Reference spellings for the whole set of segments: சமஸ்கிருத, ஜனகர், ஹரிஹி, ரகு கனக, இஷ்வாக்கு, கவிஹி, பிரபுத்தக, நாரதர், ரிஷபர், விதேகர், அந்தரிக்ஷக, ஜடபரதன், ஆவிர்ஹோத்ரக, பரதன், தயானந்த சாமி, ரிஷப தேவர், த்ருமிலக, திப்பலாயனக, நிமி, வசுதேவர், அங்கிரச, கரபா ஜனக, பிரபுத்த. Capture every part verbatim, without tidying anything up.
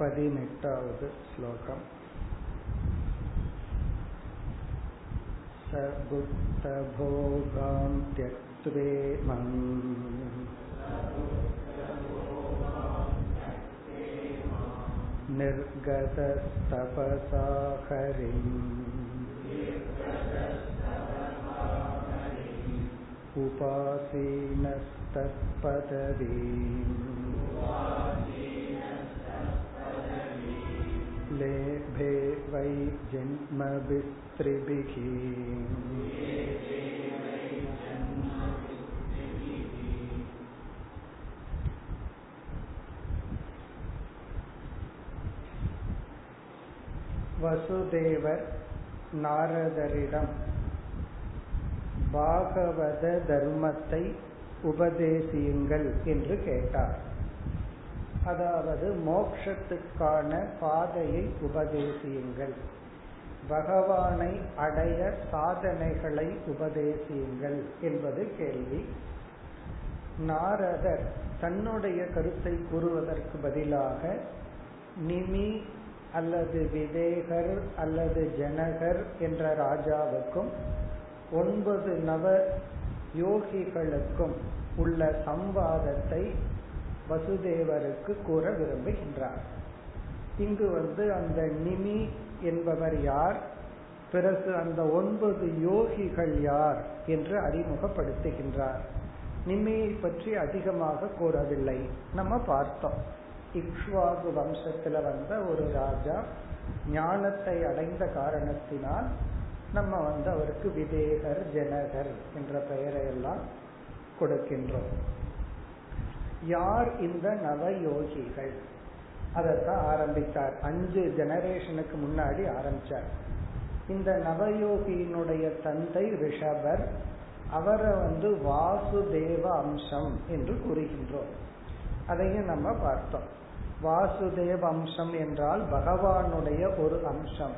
பதினெட்டாவது ஸ்லோகம். சபுத்த போகாம் த்யக்த்வேமம் நிர்கதஸ்தபஸா ஹரிம் உபாசீனஸ்தத்பதவீம் லேபே வை ஜன்மபிஸ்த்ரிபிகி வசுதேவர் நாரதரிடம் பாகவத தர்மத்தை உபதேசியுங்கள் என்று கேட்டார். அதாவது மோட்சத்துக்கான பாதையை உபதேசியுங்கள், பகவானை அடைய சாதனைகளை உபதேசியுங்கள் என்பது கேள்வி. நாரதர் தன்னுடைய கருத்தை கூறுவதற்கு பதிலாக நிமி அல்லது விதேகர் அல்லது ஜனகர் என்ற ராஜாவுக்கும் ஒன்பது நவ யோகிகளுக்கும் உள்ள சம்வாதத்தை வசுதேவருக்கு கூற விரும்புகின்றார். இங்கு வந்து அந்த நிமி என்பவர் யார், பிறகு அந்த ஒன்பது யோகிகள் யார் என்று அறிமுகப்படுத்துகின்றார். நிமியை பற்றி அதிகமாக கூறவில்லை. நம்ம பார்த்தோம், இஷ்வாக்கு வம்சத்துல வந்த ஒரு ராஜா ஞானத்தை அடைந்த காரணத்தினால் நம்ம வந்து அவருக்கு விதேகர் ஜனகர் என்ற பெயரை எல்லாம் கொடுக்கின்றோம். யார் இந்த நவயோகிகள், அதத்தான் ஆரம்பித்தார். அஞ்சு ஜெனரேஷனுக்கு முன்னாடி ஆரம்பிச்சார். இந்த நவயோகியினுடைய தந்தை ரிஷபர், அவரை வந்து வாசுதேவ அம்சம் என்று கூறுகின்றோம். அதையும் நம்ம பார்த்தோம். வாசுதேவ அம்சம் என்றால் பகவானுடைய ஒரு அம்சம்,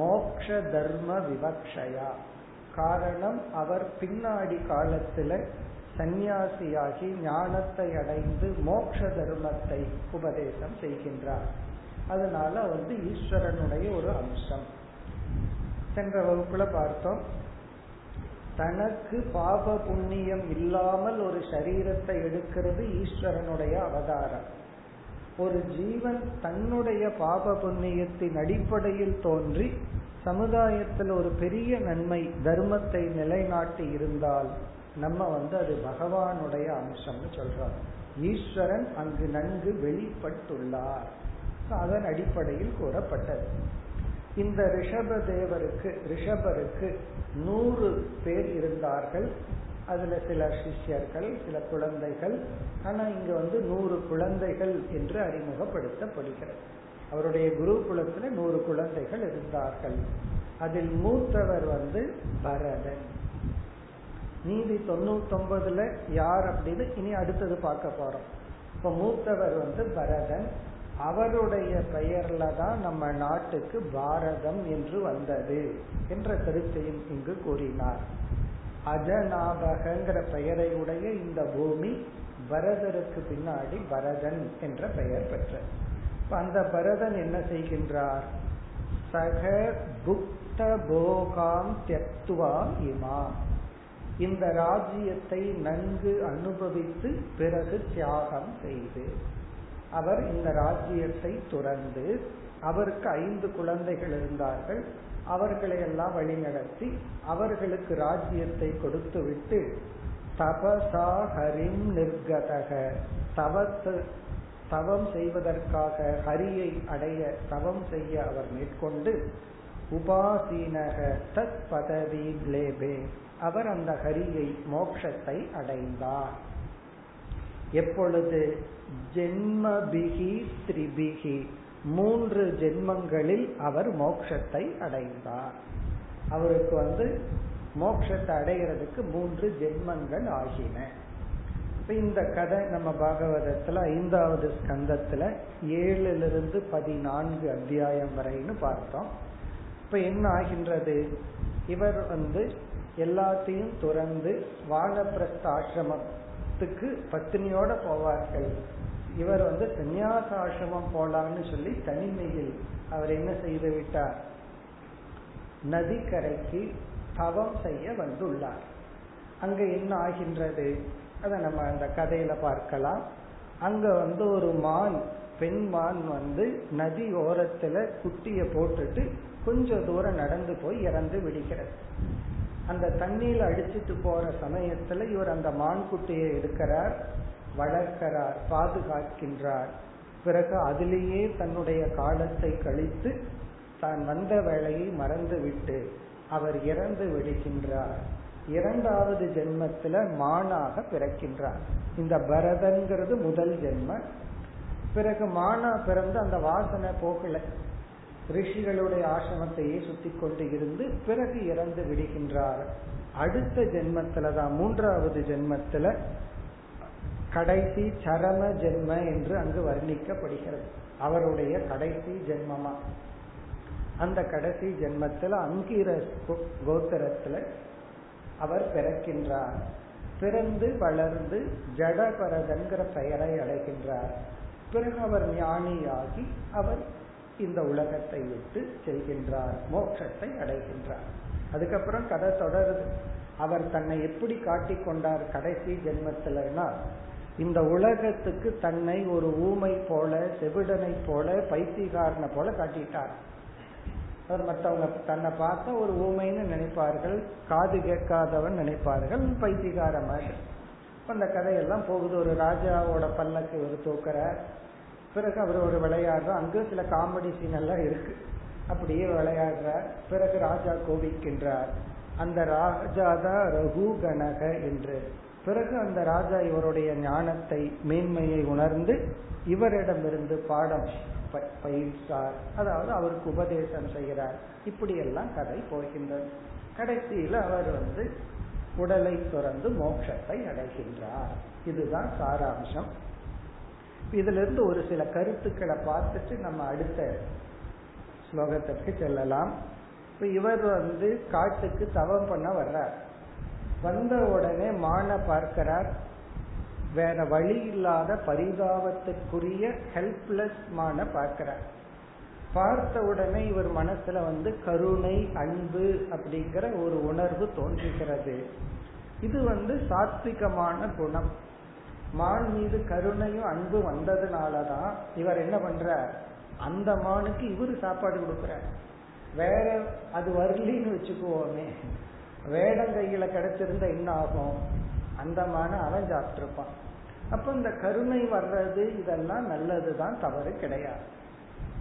மோக்ஷ தர்ம விவக்ஷயா. காரணம், அவர் பின்னாடி காலத்துல சந்நியாசியாகி ஞானத்தை அடைந்து மோட்ச தர்மத்தை உபதேசம் செய்கின்றார். அதனால வந்து ஈஸ்வரனுடைய ஒரு அம்சம். சென்ற வகுப்புல பார்த்தோம், தனக்கு பாப புண்ணியம் இல்லாமல் ஒரு சரீரத்தை எடுக்கிறது ஈஸ்வரனுடைய அவதாரம். ஒரு ஜீவன் தன்னுடைய பாப புண்ணியத்தின் அடிப்படையில் தோன்றி சமுதாயத்தில் ஒரு பெரிய நன்மை தர்மத்தை நிலைநாட்டி இருந்தால் நம்ம வந்து அது பகவானுடைய அம்சம்னு சொல்றோம். ஈஸ்வரன் அங்கு நன்கு வெளிப்பட்டுள்ளார், அதன் அடிப்படையில் கூறப்பட்டது. இந்த ரிஷப தேவருக்கு ரிஷபருக்கு நூறு பேர் இருந்தார்கள். அதுல சில சிஷ்யர்கள், சில குழந்தைகள். ஆனா இங்க வந்து நூறு குழந்தைகள் என்று அறிமுகப்படுத்தப்படுகிறது. அவருடைய குருகுலத்துல நூறு குழந்தைகள் இருந்தார்கள். அதில் மூத்தவர் வந்து பரதன். நீதி தொண்ணூத்தி ஒன்பதுல யார் அப்படின்னு இனி அடுத்தது பார்க்க போறோம். இப்ப மூத்தவர் வந்து பரதன். அவருடைய பெயர்ல தான் நம்ம நாட்டுக்கு பாரதம் என்று வந்தது என்ற கருத்தையும் இங்கு கூறினார். அஜநாபகங்கிற பெயரை உடைய இந்த பூமி பரதருக்கு பின்னாடி பரதன் என்ற பெயர் பெற்றது. இப்ப அந்த பரதன் என்ன செய்கின்றார், சக புக்த போகாம் த்யக்த்வா இமா, இந்த ராஜ்யத்தை நன்கு அனுபவித்து பிறகு தியாகம் செய்து அவர் இந்த ராஜ்யத்தை துறந்து, அவருக்கு ஐந்து குழந்தைகள் இருந்தார்கள், அவர்களை எல்லாம் வழிநடத்தி அவர்களுக்கு ராஜ்யத்தை கொடுத்து விட்டு தபசா ஹரிம் நிர்கதக, தவத்து தவம் செய்வதற்காக ஹரியை அடைய தவம் செய்ய அவர் மேற்கொண்டு உபாசீனக தத் பதவி லேபே, அவர் அந்த ஹரியை மோட்சத்தை அடைந்தார். எப்பொழுது ஜென்மபிகி த்ரிபிகி மூன்று ஜென்மங்களில் அவர் மோட்சத்தை அடைந்தார். அவருக்கு வந்து மோட்சத்தை அடைகிறதுக்கு மூன்று ஜென்மங்கள் ஆகின. இந்த கதை நம்ம பாகவதத்துல ஐந்தாவது ஸ்கந்தத்துல ஏழுலிருந்து பதினான்கு அத்தியாயம் வரைன்னு பார்த்தோம். இப்ப என்ன ஆகின்றது, இவர் வந்து எல்லாத்தையும் துறந்து வானப்பிரஸ்த ஆசிரமத்துக்கு பத்தினியோட போவார்கள். இவர் வந்து சந்நியாச ஆசிரமம் போலான்னு சொல்லி தனிமையில் அவர் என்ன செய்து விட்டார், நதிக்கரைக்கு தவம் செய்ய வந்துள்ளார். அங்க என்ன ஆகின்றது அதை நம்ம அந்த கதையில பார்க்கலாம். அங்க வந்து ஒரு மான், பெண் மான் வந்து நதி ஓரத்துல குட்டிய போட்டுட்டு கொஞ்ச தூரம் நடந்து போய் இறந்து விடுகிறது. அந்த தண்ணியில அடிச்சுட்டு போற சமயத்துல இவர் அந்த மான் குட்டியை எடுக்கிறார், வளர்க்கிறார், பாதுகாக்கின்றார். பிறகு அதிலேயே தன்னுடைய காலத்தை கழித்து தான் வந்த வேலையை மறந்து விட்டு அவர் இறந்து விடுகின்றார். இரண்டாவது ஜென்மத்துல மானாக பிறக்கின்றார். இந்த பரதன்கிறது முதல் ஜென்ம. பிறகு மானா பிறந்து அந்த வாசனை போகல, ரிஷிகளுடைய ஆசிரமத்தையே சுத்தி கொண்டு இருந்து பிறகு இறந்து விடுகின்றார். அடுத்த ஜென்மத்துலதான், மூன்றாவது ஜென்மத்துல, கடைசி சரம ஜென்ம என்று அங்கு வர்ணிக்கப்படுகிறது அவருடைய கடைசி ஜென்மமா. அந்த கடைசி ஜென்மத்துல அங்கிரச கோத்திரத்துல அவர் பிறக்கின்றார். பிறந்து வளர்ந்து ஜடபரதன்கிற பெயரை அடைகின்றார். பிறகு அவர் ஞானியாகி அவர் இந்த உலகத்தை விட்டு செல்கின்றார், மோட்சத்தை அடைகின்றார். அதுக்கப்புறம் கதை தொடருது. அவர் தன்னை எப்படி காட்டிக்கொண்டார் கடைசி ஜென்மத்திலன்னா, இந்த உலகத்துக்கு தன்னை ஒரு ஊமை போல, செவிடனை போல, பைத்தியக்காரனை போல காட்டிட்டார். அவர் மற்றவங்க தன்னை பார்த்தா ஒரு ஊமைன்னு நினைப்பார்கள், காது கேட்காதவன் நினைப்பார்கள், பைத்தியக்கார மாதிரி. அந்த கதையெல்லாம் போகுது. ஒரு ராஜாவோட பல்லக்கு ஒரு தூக்கிறார். பிறகு அவர் ஒரு விளையாடுறார். அங்கே சில காமெடி சீன் எல்லாம் இருக்கு. அப்படியே விளையாடுறார். பிறகு ராஜா கோபிக்கின்றார். அந்த ராஜாதான் ரகு கனக என்று. பிறகு அந்த ராஜா இவருடைய ஞானத்தை, மேன்மையை உணர்ந்து இவரிடமிருந்து பாடம் பயிற்றார், அதாவது அவருக்கு உபதேசம் செய்கிறார். இப்படியெல்லாம் கதை போகின்றது. கடைசியில அவர் வந்து உடலை துறந்து மோட்சத்தை அடைகின்றார். இதுதான் சாராம்சம். இதுல இருந்து ஒரு சில கருத்துக்களை பார்த்துட்டு நம்ம அடுத்த ஸ்லோகத்திற்கு செல்லலாம். இப்ப இவர் வந்து காட்டுக்கு தவம் பண்ண வர்றார். வந்த உடனே மானை பார்க்கிறார். வேற வழி இல்லாத பரிதாபத்திற்குரிய ஹெல்ப்லெஸ் மான பார்க்கிறார். பார்த்த உடனே இவர் மனசுல வந்து கருணை, அன்பு அப்படிங்கிற ஒரு உணர்வு தோன்றுகிறது. இது வந்து சாத்விகமான குணம். மான் மீது கருணையும் அன்பு வந்ததுனாலதான் இவர் என்ன பண்றார், அந்த மானுக்கு இவரு சாப்பாடு கொடுக்கிறார். வேற அது வரலின்னு வச்சுக்குவோமே, வேடம் கையில கிடைச்சிருந்தா என்ன ஆகும், அந்த மான அவன் சாப்பிட்டுருப்பான். அப்ப இந்த கருணை வர்றது இதெல்லாம் நல்லதுதான், தவறு கிடையாது.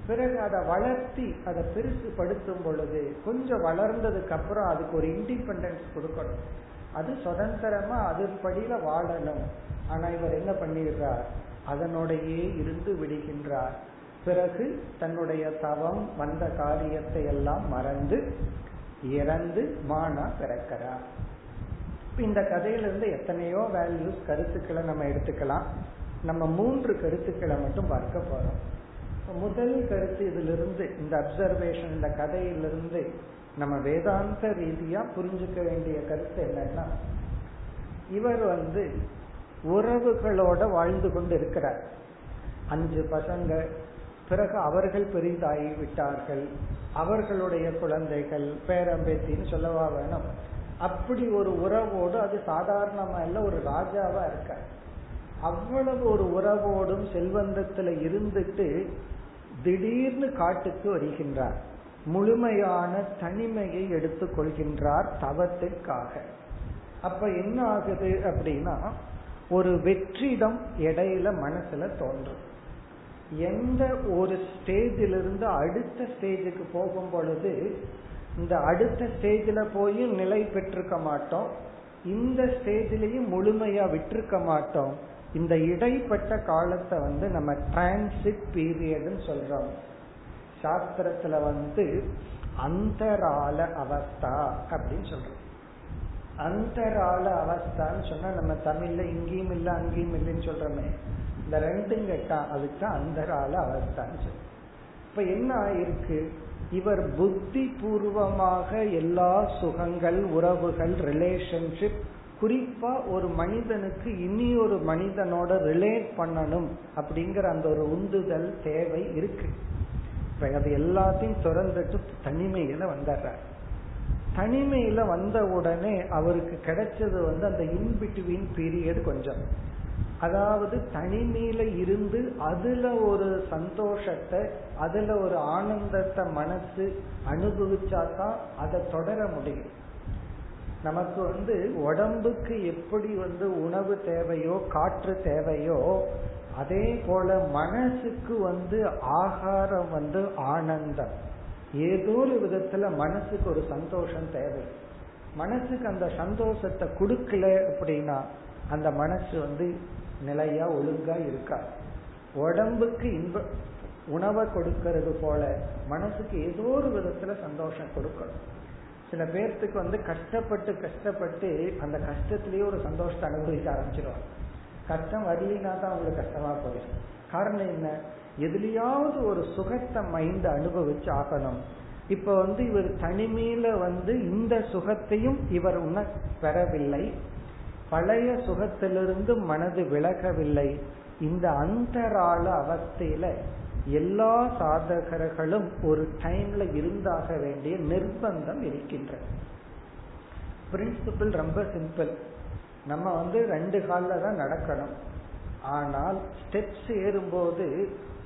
பிறகு அதை வளர்த்தி அதை பெருசுபடுத்தும் பொழுது, கொஞ்சம் வளர்ந்ததுக்கு அப்புறம் அதுக்கு ஒரு இண்டிபெண்டன்ஸ் கொடுக்கணும், அது சுதந்திரமா அதுபடியில வாழணும். ஆனா இவர் என்ன பண்ணிடுறார், அதனோடையே இருந்து விடுகின்றார். பிறகு தன்னுடைய தவம் வந்த காரியத்தை எல்லாம் மறந்து இறந்து மானா பிறக்கிறார். இந்த கதையிலிருந்து எத்தனையோ வேல்யூஸ், கருத்துக்களை நம்ம எடுத்துக்கலாம். நம்ம மூன்று கருத்துக்களை மட்டும் பார்க்க போறோம். முதல் கருத்து, இதிலிருந்து இந்த அப்சர்வேஷன், இந்த கதையிலிருந்து நம்ம வேதாந்த ரீதியா புரிஞ்சுக்க வேண்டிய கருத்து என்னன்னா, இவர் வந்து உறவுகளோட வாழ்ந்து கொண்டு இருக்கிறார். அஞ்சு பசங்க, பிறகு அவர்கள் பெரிதாகி விட்டார்கள், அவர்களுடைய குழந்தைகள், பேரம்பேத்தின்னு சொல்லவா வேணும். அப்படி ஒரு உறவோடு, அது சாதாரணமா இல்ல, ஒரு ராஜாவா இருக்க, அவ்வளவு ஒரு உறவோடும் செல்வந்தத்துல இருந்துட்டு திடீர்னு காட்டுக்கு வருகின்றார். முழுமையான தனிமையை எடுத்து கொள்கின்றார் தவத்திற்காக. அப்ப என்ன ஆகுது அப்படின்னா, ஒரு வெற்றிடம் இடையில மனசுல தோன்றும். எந்த ஒரு ஸ்டேஜிலிருந்து அடுத்த ஸ்டேஜுக்கு போகும் பொழுது, இந்த அடுத்த ஸ்டேஜில் போய் நிலை பெற்றிருக்க மாட்டோம், இந்த ஸ்டேஜிலையும் முழுமையா விட்டிருக்க மாட்டோம். இந்த இடைப்பட்ட காலத்தை வந்து நம்ம டிரான்சிட் பீரியட்னு சொல்றோம். சாஸ்திரத்துல வந்து அந்தரால அவஸ்தா அப்படின்னு சொல்றோம். அந்தரால அவஸ்தான்னு சொன்னா நம்ம தமிழ்ல இங்கேயும் இல்லை அங்கேயும் இல்லைன்னு சொல்றோமே, இந்த ரெண்டும் கேட்டா அதுக்குதான் அந்தரால அவஸ்தான்னு சொல்றோம். இப்ப என்ன ஆயிருக்கு, இவர் புத்தி பூர்வமாக எல்லா சுகங்கள், உறவுகள், ரிலேஷன்ஷிப், குறிப்பா ஒரு மனிதனுக்கு இனி ஒரு மனிதனோட ரிலேட் பண்ணணும் அப்படிங்கிற அந்த ஒரு உந்துதல் தேவை இருக்கு. இப்ப அது எல்லாத்தையும் திறந்துட்டு தனிமையில வந்துடுறார். தனிமையில வந்த உடனே அவருக்கு கிடைச்சது வந்து அந்த இன்பிட்வீன் பீரியட் கொஞ்சம், அதாவது தனிமையில இருந்து அதுல ஒரு சந்தோஷத்தை, அதுல ஒரு ஆனந்தத்தை மனசு அனுபவிச்சாதான் அதை தொடர முடியும். நமக்கு வந்து உடம்புக்கு எப்படி வந்து உணவு தேவையோ காற்று தேவையோ, அதே போல மனசுக்கு வந்து ஆகாரம் வந்து ஆனந்தம், ஏதோ ஒரு விதத்துல மனசுக்கு ஒரு சந்தோஷம் தேவை. மனசுக்கு அந்த சந்தோஷத்தை கொடுக்கல அப்படின்னா அந்த மனசு வந்து நிலையா ஒழுங்கா இருக்கா. உடம்புக்கு இன்ப உணவை கொடுக்கறது போல மனசுக்கு ஏதோ ஒரு விதத்துல சந்தோஷம் கொடுக்கணும். சில பேர்த்துக்கு வந்து கஷ்டப்பட்டு கஷ்டப்பட்டு அந்த கஷ்டத்திலேயே ஒரு சந்தோஷத்தை அனுபவிக்க ஆரம்பிச்சிருவாங்க. கஷ்டம் வரலினா தான் அவங்களுக்கு கஷ்டமா போயிடும். காரணம் என்ன, எதுலையாவது ஒரு சுகத்தை மைண்ட் அனுபவிச்சு ஆகணும். இப்ப வந்து இவர் தனிமையில வந்து இந்த சுகத்தையும் இவர் உண பெறவில்லை, பழைய சுகத்திலிருந்து மனது விலகவில்லை. இந்த அந்தரால அவஸ்தையில எல்லா சாதகர்களும் ஒரு டைம்ல இருந்தாக வேண்டிய நிர்பந்தம் இருக்கின்ற பிரின்சிபிள் ரொம்ப சிம்பிள். நம்ம வந்து ரெண்டு காலில் தான் நடக்கணும். ஆனால் ஸ்டெப்ஸ் ஏறும்போது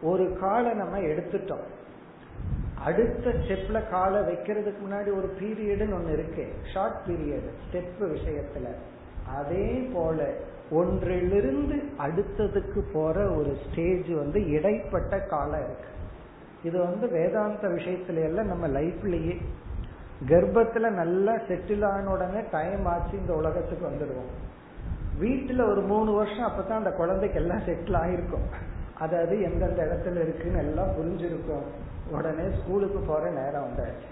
ஒரு காலை நம்ம எடுத்துட்டோம், அடுத்த ஸ்டெப்ல காலை வைக்கிறதுக்கு முன்னாடி ஒரு பீரியடுன்னு ஒன்று இருக்கு, ஷார்ட் பீரியடு ஸ்டெப் விஷயத்துல. அதே போல ஒன்றிலிருந்து அடுத்ததுக்கு போற ஒரு ஸ்டேஜ் வந்து இடைப்பட்ட காலம் இருக்கு. இது வந்து வேதாந்த விஷயத்துல எல்லாம் நம்ம லைஃப்லயே, கர்ப்பத்துல நல்லா செட்டில் ஆன உடனே டைம் ஆச்சு இந்த உலகத்துக்கு வந்துடுவோம். வீட்டுல ஒரு மூணு வருஷம் அப்பதான் அந்த குழந்தைக்கு எல்லாம் செட்டில் ஆயிருக்கும், அதாவது எந்தெந்த இடத்துல இருக்குன்னு எல்லாம் புரிஞ்சிருக்கும். உடனே ஸ்கூலுக்கு போற நேரம் வந்தாச்சு,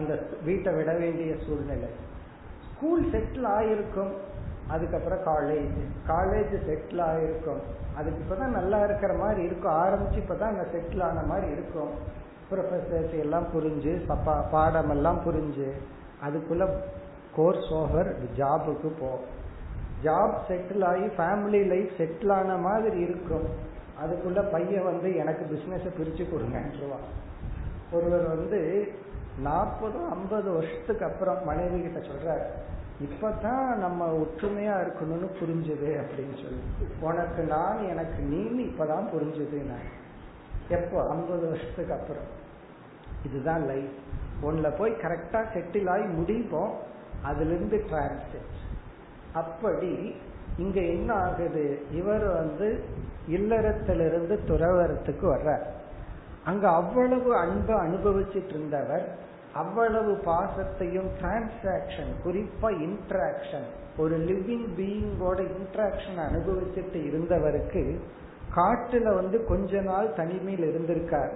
அந்த வீட்டை விட வேண்டிய சூழ்நிலை. ஸ்கூல் செட்டில் ஆயிருக்கும், அதுக்கப்புறம் காலேஜ், காலேஜ் செட்டில் ஆயிருக்கும், அதுக்கு இப்பதான் நல்லா இருக்கிற மாதிரி இருக்கும், ஆரம்பிச்சு இப்பதான் அங்க செட்டில் ஆன மாதிரி இருக்கும். ப்ரொஃபசர்ஸ் எல்லாம் புரிஞ்சு, பா பாடமெல்லாம் புரிஞ்சு, அதுக்குள்ள கோர்ஸ் ஓவர், ஜாபுக்கு போ, ஜாப் செட்டில் ஆகி ஃபேமிலி லைஃப் செட்டில் ஆன மாதிரி இருக்கும். அதுக்குள்ள பையன் வந்து எனக்கு பிஸ்னஸை பிரிச்சு கொடுங்கன்றுவான். ஒருவர் வந்து நாற்பது ஐம்பது வருஷத்துக்கு அப்புறம் மனைவி கிட்ட சொல்றாரு, இப்பதான் நம்ம ஒற்றுமையா இருக்கணும்னு புரிஞ்சுது அப்படின்னு சொல்லி, உனக்கு நான் எனக்கு நீன்னு இப்பதான் புரிஞ்சுது. நான் எப்போ ஐம்பது வருஷத்துக்கு அப்புறம். இதுதான் லைஃப். ஒன்ல போய் கரெக்டா செட்டில் ஆகி முடிப்போம், அதுல இருந்து டிரான்சிட். அப்படி இங்க என்ன ஆகுது, இவர் வந்து இல்லறத்திலிருந்து துறவரத்துக்கு வர்றார். அங்க அவ்வளவு அன்பை அனுபவிச்சுட்டு இருந்தவர், அவ்வளவு பாசத்தையும் டிரான்சாக்சன், குறிப்பா இன்ட்ராக்சன், ஒரு லிவிங் பீயிங்கோட இன்ட்ராக்சன் அனுபவிச்சுட்டு இருந்தவருக்கு காட்டுல வந்து கொஞ்ச நாள் தனிமையில் இருந்திருக்கார்.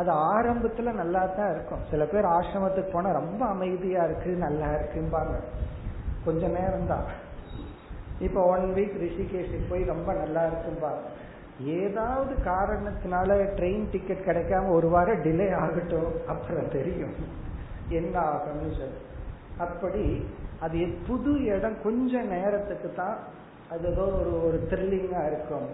அது ஆரம்பத்துல நல்லா தான் இருக்கும். சில பேர் ஆசிரமத்துக்கு போனா ரொம்ப அமைதியா இருக்கு, நல்லா இருக்கும்பாங்க, கொஞ்ச நேரம் தான். இப்ப ஒன் வீக் ரிஷிகேஷுக்கு போய் ரொம்ப நல்லா இருக்கும்பாங்க. ஏதாவது காரணத்தினால ட்ரெயின் டிக்கெட் கிடைக்காம ஒரு வாரம் டிலே ஆகட்டும், அப்புறம் தெரியும் என்ன ஆகும்னு சொல்லி. அப்படி அது புது இடம் கொஞ்ச நேரத்துக்கு தான், அது ஏதோ ஒரு ஒரு த்ரில்லிங்கா இருக்கும்.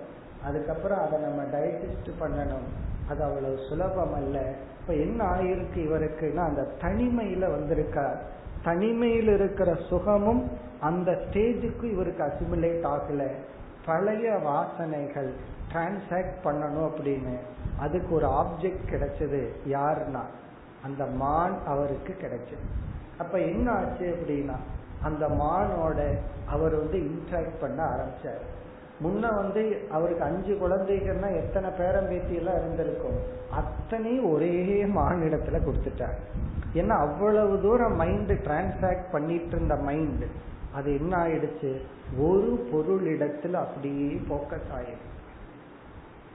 அதுக்கப்புறம் அதை நம்ம டைஜஸ்ட் பண்ணணும், அது அவ்வளவு சுலபம் அல்ல. இப்ப என்ன ஆயிருக்கு இவருக்குன்னா, அந்த தனிமையில வந்திருக்கார். தனிமையில் இருக்கிற சுகமும் அந்த ஸ்டேஜுக்கு இவருக்கு அசிமுலேட் ஆகல. பழைய வாசனைகள் டிரான்சாக்ட் பண்ணணும் அப்படின்னு அதுக்கு ஒரு ஆப்ஜெக்ட் கிடைச்சது. யாருன்னா அந்த மான் அவருக்கு கிடைச்சது. அப்ப என்ன ஆச்சு அப்படின்னா, அந்த மானோட அவர் வந்து இன்ட்ராக்ட் பண்ண ஆரம்பிச்சார். முன்ன வந்து அவருக்கு அஞ்சு குழந்தைகள்னா எத்தனை பேரம்பேத்தியெல்லாம் இருந்திருக்கும், அத்தனையும் ஒரே மானிடத்துல கொடுத்துட்டார். ஏன்னா அவ்வளவு தூரம் மைண்டு டிரான்சாக்ட் பண்ணிட்டு இருந்த மைண்டு அது என்ன ஆயிடுச்சு, ஒரு பொருளிடத்துல அப்படியே போக்கஸ் ஆயிடுச்சு.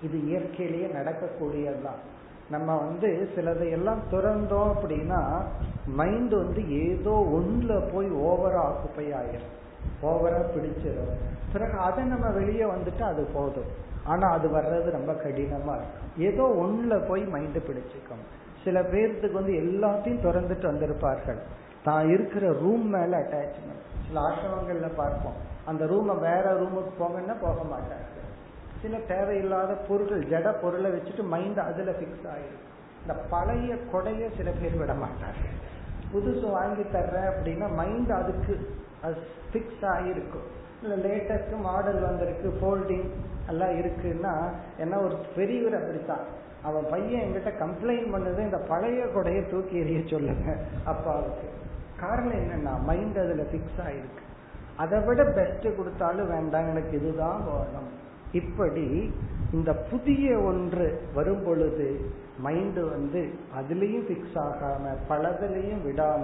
இது இயற்கையிலேயே நடக்கக்கூடியதுதான். நம்ம வந்து சிலதையெல்லாம் திறந்தோம் அப்படின்னா மைண்ட் வந்து ஏதோ ஒன்றுல போய் ஓவரா ஆக்குப்பை ஆயிரும், ஓவரா பிடிச்சிடும். பிறகு அதை நம்ம வெளியே வந்துட்டு அது போதும். ஆனா அது வர்றது ரொம்ப கடினமா இருக்கும். ஏதோ ஒன்றுல போய் மைண்டு பிடிச்சிக்கும். சில பேர்த்துக்கு வந்து எல்லாத்தையும் திறந்துட்டு வந்திருப்பார்கள். தான் இருக்கிற ரூம் மேல அட்டாச்மெண்ட். சில ஆசிரமங்கள்ல பார்ப்போம், அந்த ரூமை வேற ரூமுக்கு போங்கன்னா போக மாட்டாங்க. சில தேவையில்லாத பொருட்கள், ஜட பொருளை வச்சுட்டு மைண்ட் அதுல பிக்ஸ் ஆயிடும். இந்த பழைய கொடைய சில பேர் விட மாட்டாங்க. புதுசு வாங்கி தர்றேன் அப்படின்னா மைண்ட் அதுக்கு அது பிக்ஸ் ஆகிருக்கும். இல்லை லேட்டஸ்ட் மாடல் வந்திருக்கு, ஃபோல்டிங் எல்லாம் இருக்குன்னா என்ன, ஒரு பெரியவர் அப்படித்தான், அவன் பையன் என்கிட்ட கம்ப்ளைண்ட் பண்ணது இந்த பழைய கொடையை தூக்கி எறிய சொல்லுங்க அப்பாவுக்கு. காரணம் என்னன்னா மைண்ட் அதுல பிக்ஸ் ஆயிருக்கு. அதை விட பெஸ்ட் கொடுத்தாலும் வேண்டாம், எனக்கு இதுதான் வேணும். இப்படி இந்த புதிய ஒன்று வரும் பொழுது மைண்டு வந்து அதுலேயும் ஃபிக்ஸ் ஆகாம பலதிலையும் விடாம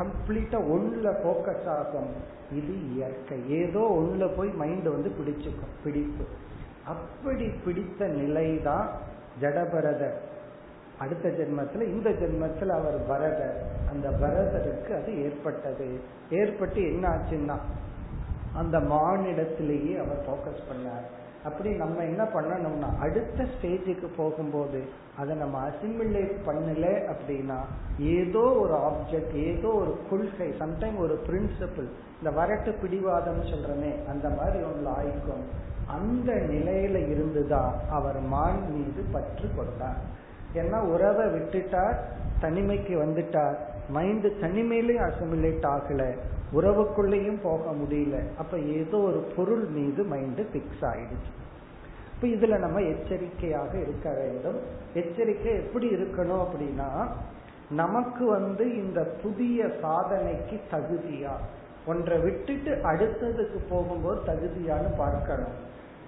கம்ப்ளீட்டா ஒன்றுல ஃபோக்கஸ் ஆகும். இது இயற்கை. ஏதோ ஒன்றுல போய் மைண்டு வந்து பிடிச்சுக்கும், பிடிப்பு. அப்படி பிடித்த நிலை தான் ஜடபரதர். அடுத்த ஜென்மத்துல, இந்த ஜென்மத்துல அவர் பரதர். அந்த பரதருக்கு அது ஏற்பட்டது. ஏற்பட்டு என்ன ஆச்சுன்னா அந்த மானிடத்திலேயே அவர் ஃபோக்கஸ் பண்ணார். அப்படி நம்ம என்ன பண்ணணும்னா அடுத்த ஸ்டேஜுக்கு போகும்போது அதை நம்ம அசிமிலேட் பண்ணல அப்படின்னா ஏதோ ஒரு ஆப்ஜெக்ட், ஏதோ ஒரு கொள்கை, சம்டைம் ஒரு பிரின்சிபிள், இந்த வரட்டு பிடிவாதம் சொல்றமே அந்த மாதிரி ஒன்று ஆயிக்கும். அந்த நிலையில இருந்துதான் அவர் மான் மீது பற்று கொண்டார். ஏன்னா உறவை விட்டுட்டார், தனிமைக்கு வந்துட்டார். மைண்டு தனிமையிலேயே அசிமிலேட் ஆகல, உறவுக்குள்ளேயும் போக முடியல. அப்ப ஏதோ ஒரு பொருள் மீது மைண்டு பிக்ஸ் ஆயிடுச்சு. இப்ப இதுல நம்ம எச்சரிக்கையாக இருக்க வேண்டும். எச்சரிக்கை எப்படி இருக்கணும் அப்படின்னா, நமக்கு வந்து இந்த புதிய சாதனைக்கு தகுதியா, ஒன்றை விட்டுட்டு அடுத்ததுக்கு போகும்போது தகுதியான்னு பார்க்கணும்.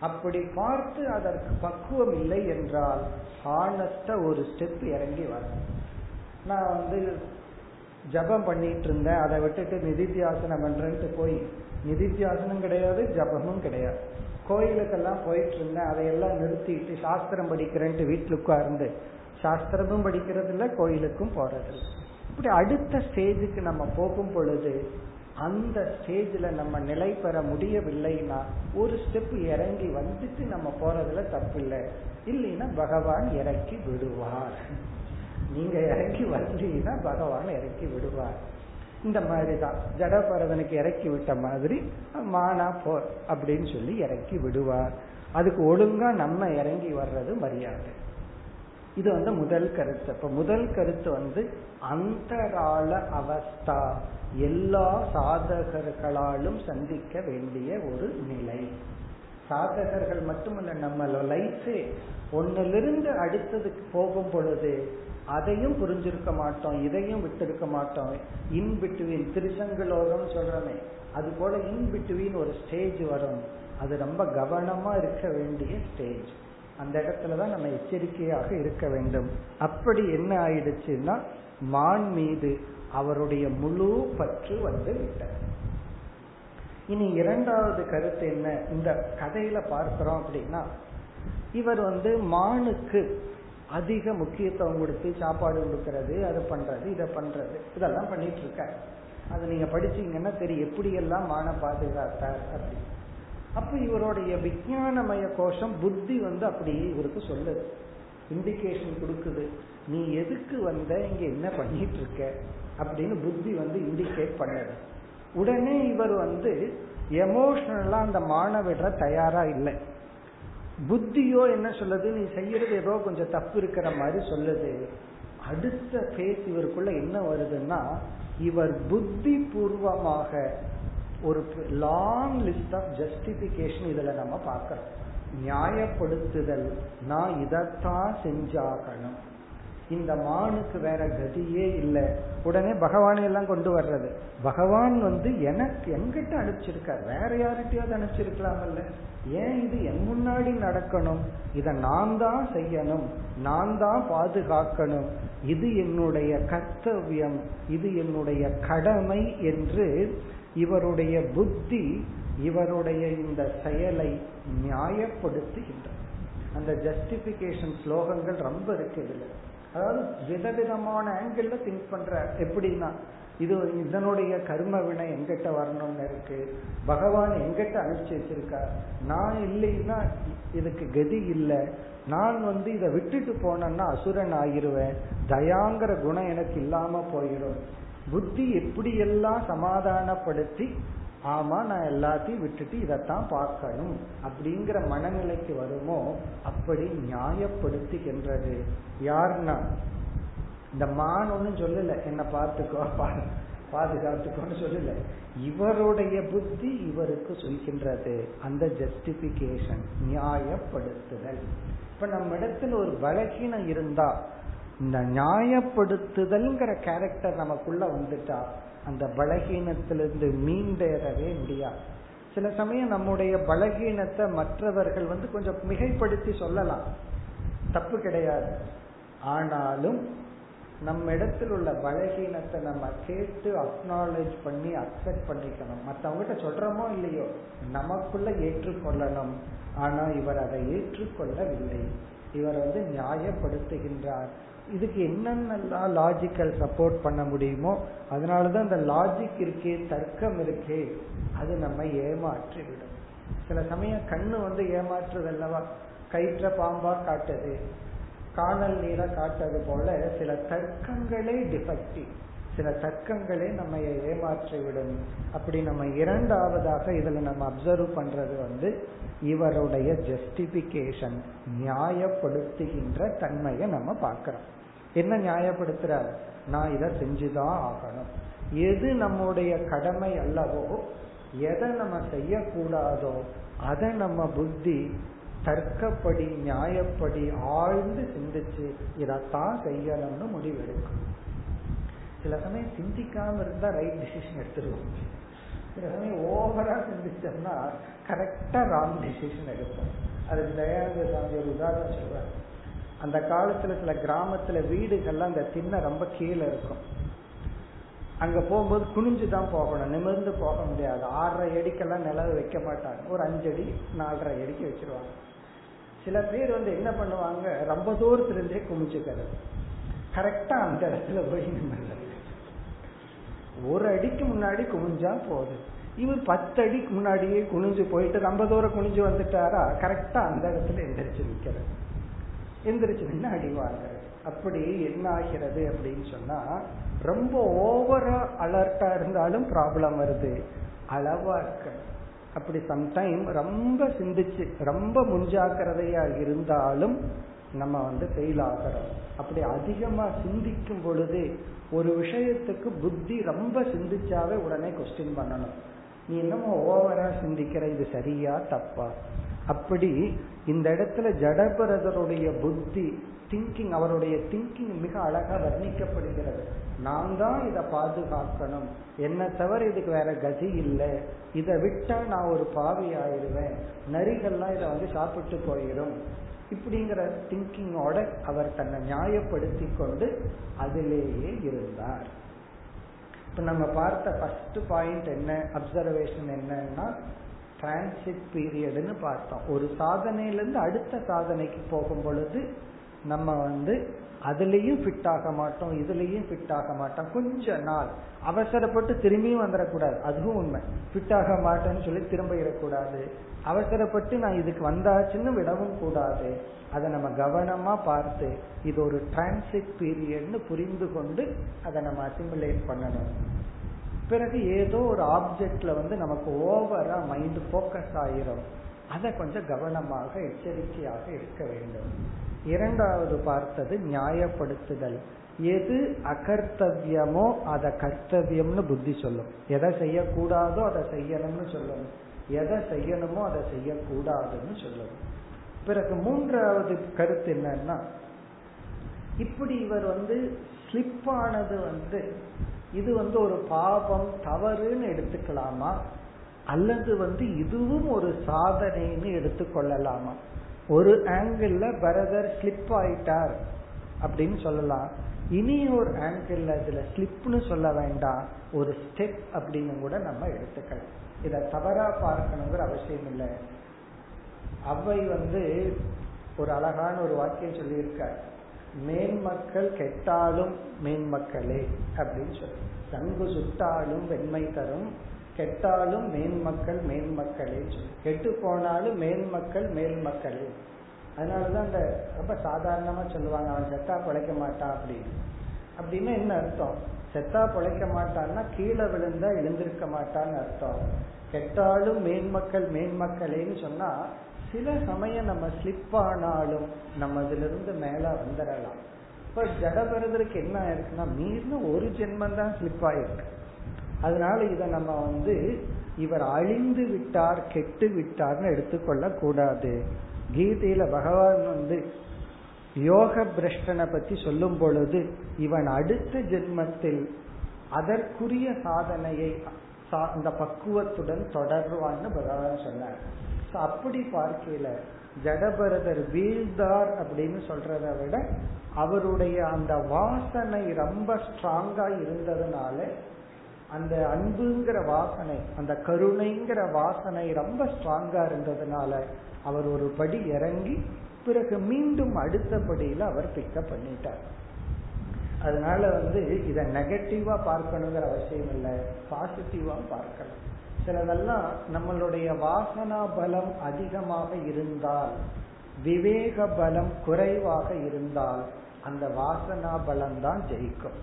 அப்படி பார்த்து அதற்கு பக்குவம் இல்லை என்றால் ஹானஸ்டா ஒரு ஸ்டெப் இறங்கி வரணும். நான் வந்து ஜபம் பண்ணிட்டு இருந்தேன், அதை விட்டுட்டு நிதித்தியாசனம் பண்றேன்ட்டு போய், நிதித்தியாசனம் கிடையாது, ஜபமும் கிடையாது. கோயிலுக்கெல்லாம் போயிட்டு இருந்தேன், அதையெல்லாம் நிறுத்திட்டு சாஸ்திரம் படிக்கிறேன்ட்டு வீட்டில் உட்கார்ந்து சாஸ்திரமும் படிக்கிறது இல்லை, கோயிலுக்கும் போறது இல்லை. இப்படி அடுத்த ஸ்டேஜுக்கு நம்ம போகும் பொழுது அந்த ஸ்டேஜில் நம்ம நிலை பெற முடியவில்லைன்னா ஒரு ஸ்டெப் இறங்கி வந்துட்டு நம்ம போறதுல தப்பில்லை. இல்லைன்னா பகவான் இறக்கி விடுவார். நீங்க இறக்கி வந்தீங்கன்னா பகவான் இறக்கி விடுவார். இந்த மாதிரிதான் ஜடபரதனுக்கு இறக்கி விட்ட மாதிரி மானா போர் அப்படின்னு சொல்லி இறக்கி விடுவார். அதுக்கு ஒழுங்கா நம்ம இறங்கி வர்றது மரியாதை. இது வந்து முதல் கருத்து. இப்ப முதல் கருத்து வந்து அந்தரால அவஸ்தா, எல்லா சாதகர்களாலும் சந்திக்க வேண்டிய ஒரு நிலை. சாதகர்கள் மட்டுமல்ல, நம்மளோட லைஃபே ஒன்னிலிருந்து அடுத்ததுக்கு போகும் பொழுது அதையும் புரிஞ்சிருக்க மாட்டோம், இதையும் விட்டிருக்க மாட்டோம். இன் பிட்வீன் திருச்செங்கலோகம் சொல்றமே அது போல இன் பிட்வீன் ஒரு ஸ்டேஜ் வரும். அது ரொம்ப கவனமா இருக்க வேண்டிய ஸ்டேஜ். அந்த இடத்துலதான் நம்ம எச்சரிக்கையாக இருக்க வேண்டும். அப்படி என்ன ஆயிடுச்சுன்னா மான் மீது அவருடைய முழு பற்று வந்து விட்டார். இனி இரண்டாவது கருத்து என்ன, இந்த கதையில பார்க்கிறோம் அப்படின்னா, இவர் வந்து மானுக்கு அதிக முக்கியத்துவம் கொடுத்து சாப்பாடு கொடுக்கறது, அதை பண்றது, இதை பண்றது, இதெல்லாம் பண்ணிட்டு இருக்க. அது நீங்க படிச்சீங்கன்னா தெரியும் எப்படியெல்லாம் மான பாதுகாத்தார் அப்படின்னு. அப்ப இவருடைய விஞ்ஞானமய கோஷம், புத்தி வந்து அப்படியே இவருக்கு சொல்லுது, இண்டிகேஷன் கொடுக்குது. நீ எதுக்கு வந்த, இங்க என்ன பண்ணிட்டு இருக்க அப்படின்னு புத்தி வந்து இண்டிகேட் பண்ணுது. உடனே இவர் வந்து எமோஷனலா அந்த மாணவிட தயாரா இல்லை. புத்தியோ என்ன சொல்லுது, நீ செய்யறது ஏதோ கொஞ்சம் தப்பு இருக்கிற மாதிரி சொல்லுது. அடுத்த பேஸ் இவருக்குள்ள என்ன வருதுன்னா, இவர் புத்தி பூர்வமாக ஒரு லாங் லிஸ்ட் ஆஃப் ஜஸ்டிபிகேஷன் இதுல நம்ம பார்க்கிறோம். நியாயப்படுத்துதல், நான் இதத்தான் செஞ்சாகணும், இந்த மானுக்கு வேற கதியே இல்லை. உடனே பகவானை எல்லாம் கொண்டு வர்றது, பகவான் வந்து எனக்கு எங்கிட்ட அனுப்பிச்சிருக்கார், வேற யார்கிட்டயாவது அனுப்பிச்சிருக்கலாமல்ல, ஏன் இது என் முன்னாடி நடக்கணும், இதை நான் தான் செய்யணும், நான் தான் பாதுகாக்கணும், இது என்னுடைய கர்த்தவியம், இது என்னுடைய கடமை என்று இவருடைய புத்தி இவருடைய இந்த செயலை நியாயப்படுத்துகின்றது. அந்த ஜஸ்டிபிகேஷன் ஸ்லோகங்கள் ரொம்ப இருக்கு இதுல. அதாவது விதவிதமான ஆங்கிள் திங்க் பண்ற. எப்படின்னா இது இதனுடைய கர்ம வினை எங்கிட்ட வரணும்னு இருக்கு, பகவான் எங்கிட்ட அனுப்பிச்சு வச்சிருக்கார், நான் இல்லைன்னா இதுக்கு கதி இல்லை, நான் வந்து இதை விட்டுட்டு போனேன்னா அசுரன் ஆகிருவேன், தயாங்கிற குணம் எனக்கு இல்லாம போயிடும், புத்தி எப்படியெல்லாம் சமாதானப்படுத்தி ஆமா நான் எல்லாத்தையும் விட்டுட்டு இதைத்தான் பார்க்கணும் அப்படிங்கிற மனநிலைக்கு வருமோ அப்படி நியாயப்படுத்துகின்றது. யாருன்னா இந்த மான் ஒன்னும் சொல்லல என்ன பார்த்துக்கோ பாதுகாத்துக்கோன்னு சொல்லல, இவருடைய புத்தி இவருக்கு சொல்கின்றது. அந்த ஜஸ்டிபிகேஷன் நியாயப்படுத்துதல். இப்ப நம்ம இடத்துல ஒரு பலகீனம் இருந்தா இந்த நியாயப்படுத்துதல்ங்கிற கேரக்டர் நமக்குள்ள வந்துட்டா அந்த பலகீனத்திலிருந்து மீண்டேறவே முடியாது. சில சமயம் நம்முடைய பலகீனத்தை மற்றவர்கள் வந்து கொஞ்சம் மிகைப்படுத்தி சொல்லலாம், தப்பு கிடையாது. ஆனாலும் நம்ம இடத்தில் உள்ள பலகீனத்தை நம்ம கேட்டு அக்னாலேஜ் பண்ணி அக்செப்ட் பண்ணிக்கணும். மற்றவங்கிட்ட சொல்றோமோ இல்லையோ நமக்குள்ள ஏற்றுக்கொள்ளணும். ஆனா இவர் அதை ஏற்றுக்கொள்ளவில்லை, இவர் வந்து நியாயப்படுத்துகின்றார். இதுக்கு என்னென்ன லாஜிக்கல் சப்போர்ட் பண்ண முடியுமோ, அதனாலதான் இந்த லாஜிக் இருக்கே தர்க்கம் இருக்கே அது நம்ம ஏமாற்றி விடும். சில சமயம் கண்ணு வந்து ஏமாற்றுறது அல்லவா, கயிற்ற பாம்பா காட்டுது, காணல் நீரை காட்டது போல சில தர்க்கங்களே டிஃபெக்டிவ், சில தர்க்கங்களே நம்ம ஏமாற்றி விடும். அப்படி நம்ம இரண்டாவதாக இதுல நம்ம அப்சர்வ் பண்றது வந்து இவருடைய ஜஸ்டிபிகேஷன் நியாயப்படுத்துகின்ற தன்மையை நம்ம பார்க்கிறோம். என்ன நியாயப்படுத்துறார்? நான் இதை செஞ்சுதான் ஆகணும், எது நம்முடைய கடமை அல்லவோ, எதை நம்ம செய்யக்கூடாதோ அதை நம்ம புத்தி தர்க்கப்படி நியாயப்படி ஆழ்ந்து சிந்திச்சு இதைத்தான் செய்யணும்னு முடிவெடுக்கும். சில சமயம் சிந்திக்காம இருந்தா ரைட் டிசிஷன் எடுத்துருவோம், சில சமயம் ஓவரா சிந்திச்சோம்னா கரெக்டா ராங் டிசிஷன் எடுப்போம். அது தயானந்த சாமி ஒரு உதாரணம் சொல்றாரு. அந்த காலத்துல சில கிராமத்துல வீடுகள்லாம் அந்த திண்ணை ரொம்ப கீழே இருக்கும், அங்க போகும்போது குனிஞ்சுதான் போகணும், நிமிர்ந்து போக முடியாது. ஆறரை அடிக்கெல்லாம் நிலவு வைக்க மாட்டாங்க, ஒரு அஞ்சடி நாலரை அடிக்கு வச்சிருவாங்க. சில பேர் வந்து என்ன பண்ணுவாங்க, ரொம்ப தூரத்திலிருந்தே குமிச்சுக்கிறது, கரெக்டா அந்த இடத்துல போய் நிமிர்றது, ஒரு அடிக்கு முன்னாடி குமிஞ்சா போதும். இவர் பத்து அடிக்கு முன்னாடியே குனிஞ்சு போயிட்டு ரொம்ப தூரம் குனிஞ்சு வந்துட்டாரா கரெக்டா அந்த இடத்துல எந்திரிச்சு நிற்கிறது, எந்திரிச்சு நின்று அடி வாங்குறது. அப்படி என்ன ஆகிறது அப்படின்னு சொன்னா, ரொம்ப ஓவரா அலர்ட்டா இருந்தாலும் ப்ராப்ளம் வருது, அளவா இருக்க. அப்படி சம்டைம் ரொம்ப சிந்திச்சு ரொம்ப முன்ஜாக்கிரதையா இருந்தாலும் நம்ம வந்து ஃபெயில் ஆகிறோம். அப்படி அதிகமா சிந்திக்கும் பொழுது ஒரு விஷயத்துக்கு புத்தி ரொம்ப சிந்திச்சாவே உடனே கொஸ்டின் பண்ணணும், நீ என்னமோ ஓவரா சிந்திக்கிற, இது சரியா தப்பா? அப்படி இந்த இடத்துல ஜடபரதனுடைய புத்தி திங்கிங், அவருடைய திங்கிங் மிக அழகா வர்ணிக்கப்படுகிறது. நான் தான் இதை பாதுகாக்கணும், என்னை தவிர இதுக்கு வேற கதி இல்லை, இதை விட்டா நான் ஒரு பாவி ஆயிடுவேன், நரிகள்லாம் இதை வந்து சாப்பிட்டு போயிடும், இப்படிங்கிற திங்கிங்கோட அவர் தன்னை நியாயப்படுத்தி கொண்டு அதிலேயே இருந்தார். இப்ப நம்ம பார்த்த ஃபர்ஸ்ட் பாயிண்ட் என்ன, அப்சர்வேஷன் என்னன்னா டிரான்சிட் பீரியட்னு பார்த்தோம். ஒரு சாதனையிலிருந்து அடுத்த சாதனைக்கு போகும் பொழுது நம்ம வந்து அதுலேயும் ஃபிட் ஆக மாட்டோம், இதுலேயும் ஃபிட் ஆக மாட்டோம். கொஞ்ச நாள் அவசரப்பட்டு திரும்பியும் வந்துடக்கூடாது, அதுவும் உண்மை. ஃபிட் ஆக மாட்டேன்னு சொல்லி திரும்ப இடக்கூடாது, அவசரப்பட்டு நான் இதுக்கு வந்தாச்சுன்னு விடவும் கூடாது. அதை நம்ம கவனமா பார்த்து இது ஒரு டிரான்சிட் பீரியட்னு புரிந்து கொண்டு அதை நம்ம அசிமுலேட் பண்ணணும். பிறகு ஏதோ ஒரு ஆப்ஜெக்ட்ல வந்து நமக்கு ஓவரா மைண்ட் ஃபோக்கஸ் ஆயிரும், அதை கொஞ்சம் கவனமாக எச்சரிக்கையாக இருக்க வேண்டும். இரண்டாவது பார்த்தது நியாயப்படுத்துதல். எது அகர்த்தவியமோ அதை கர்த்தவியம்னு புத்தி சொல்லும், எதை செய்யக்கூடாதோ அதை செய்யணும்னு சொல்லும், எதை செய்யணுமோ அதை செய்யக்கூடாதுன்னு சொல்லும். பிறகு மூன்றாவது கருத்து என்னன்னா, இப்படி இவர் வந்து ஸ்லிப் ஆனது வந்து இது வந்து ஒரு பாபம் தவறுன்னு எடுத்துக்கலாமா, அல்லது வந்து இதுவும் ஒரு சாதனைன்னு எடுத்துக்கொள்ளலாமா? ஒரு ஆங்கிள் பரதர் ஸ்லிப் ஆயிட்டார் அப்படின்னு சொல்லலாம், இனி ஒரு ஆங்கிள் இதுல ஸ்லிப்னு சொல்ல வேண்டாம், ஒரு ஸ்டெப் அப்படின்னு கூட நம்ம எடுத்துக்கலாம். இத தவறா பார்க்கணுங்கிற அவசியம் இல்லை. அவை வந்து ஒரு அழகான ஒரு வாக்கியம் சொல்லியிருக்கார், மேன்மக்கள் கெட்டாலும் மேன்மக்களே அப்படின்னு சொல்லி, நன்கு சுட்டாலும் வெண்மை தரும், கெட்டாலும் மேன்மக்கள் மேன்மக்களே சொல்லி, கெட்டு போனாலும் மேன்மக்கள் மேன்மக்களே. அதனாலதான் அந்த ரொம்ப சாதாரணமா சொல்லுவாங்க, அவன் செத்தா பிழைக்க மாட்டான் அப்படின்னு. அப்படின்னு என்ன அர்த்தம்? செத்தா பிழைக்க மாட்டான்னா கீழே விழுந்தா எழுந்திருக்க மாட்டான்னு அர்த்தம். கெட்டாலும் மேன்மக்கள் மேன்மக்களேன்னு சொன்னா சில சமயம் நம்ம ஸ்லிப் ஆனாலும் நம்ம அதுல இருந்து மேல வந்துடலாம். இப்ப ஜடபரதருக்கு என்ன ஆயிருக்குன்னா, மீண்டும் ஒரு ஜென்மம் தான் ஸ்லிப் ஆயிருக்கு. அதனால இத நம்ம வந்து இவர் அழிந்து விட்டார் கெட்டு விட்டார்னு எடுத்துக்கொள்ள கூடாது. கீதையில பகவான் வந்து யோக பிரஷ்டனை பத்தி சொல்லும் பொழுது இவன் அடுத்த ஜென்மத்தில் அதற்குரிய சாதனையை அந்த பக்குவத்துடன் தொடர்வான்னு பகவான் சொன்னார். அப்படி பார்க்கல ஜடபரதர் வீழ்ந்தார் அப்படின்னு சொல்றத விட அவருடைய அந்த வாசனை ரொம்ப ஸ்ட்ராங்கா இருந்ததுனால, அந்த அன்புங்கிற வாசனை, அந்த கருணைங்கிற வாசனை ரொம்ப ஸ்ட்ராங்கா இருந்ததுனால அவர் ஒரு படி இறங்கி பிறகு மீண்டும் அடுத்த படியில அவர் பிக்கப் பண்ணிட்டார். அதனால வந்து இத நெகட்டிவா பார்க்கணுங்கிற அவசியம் இல்லை, பாசிட்டிவா பார்க்கணும். சிலதெல்லாம் நம்மளுடைய வாசனா பலம் அதிகமாக இருந்தால், விவேக பலம் குறைவாக இருந்தால் அந்த வாசனா பலம்தான் ஜெயிக்கும்.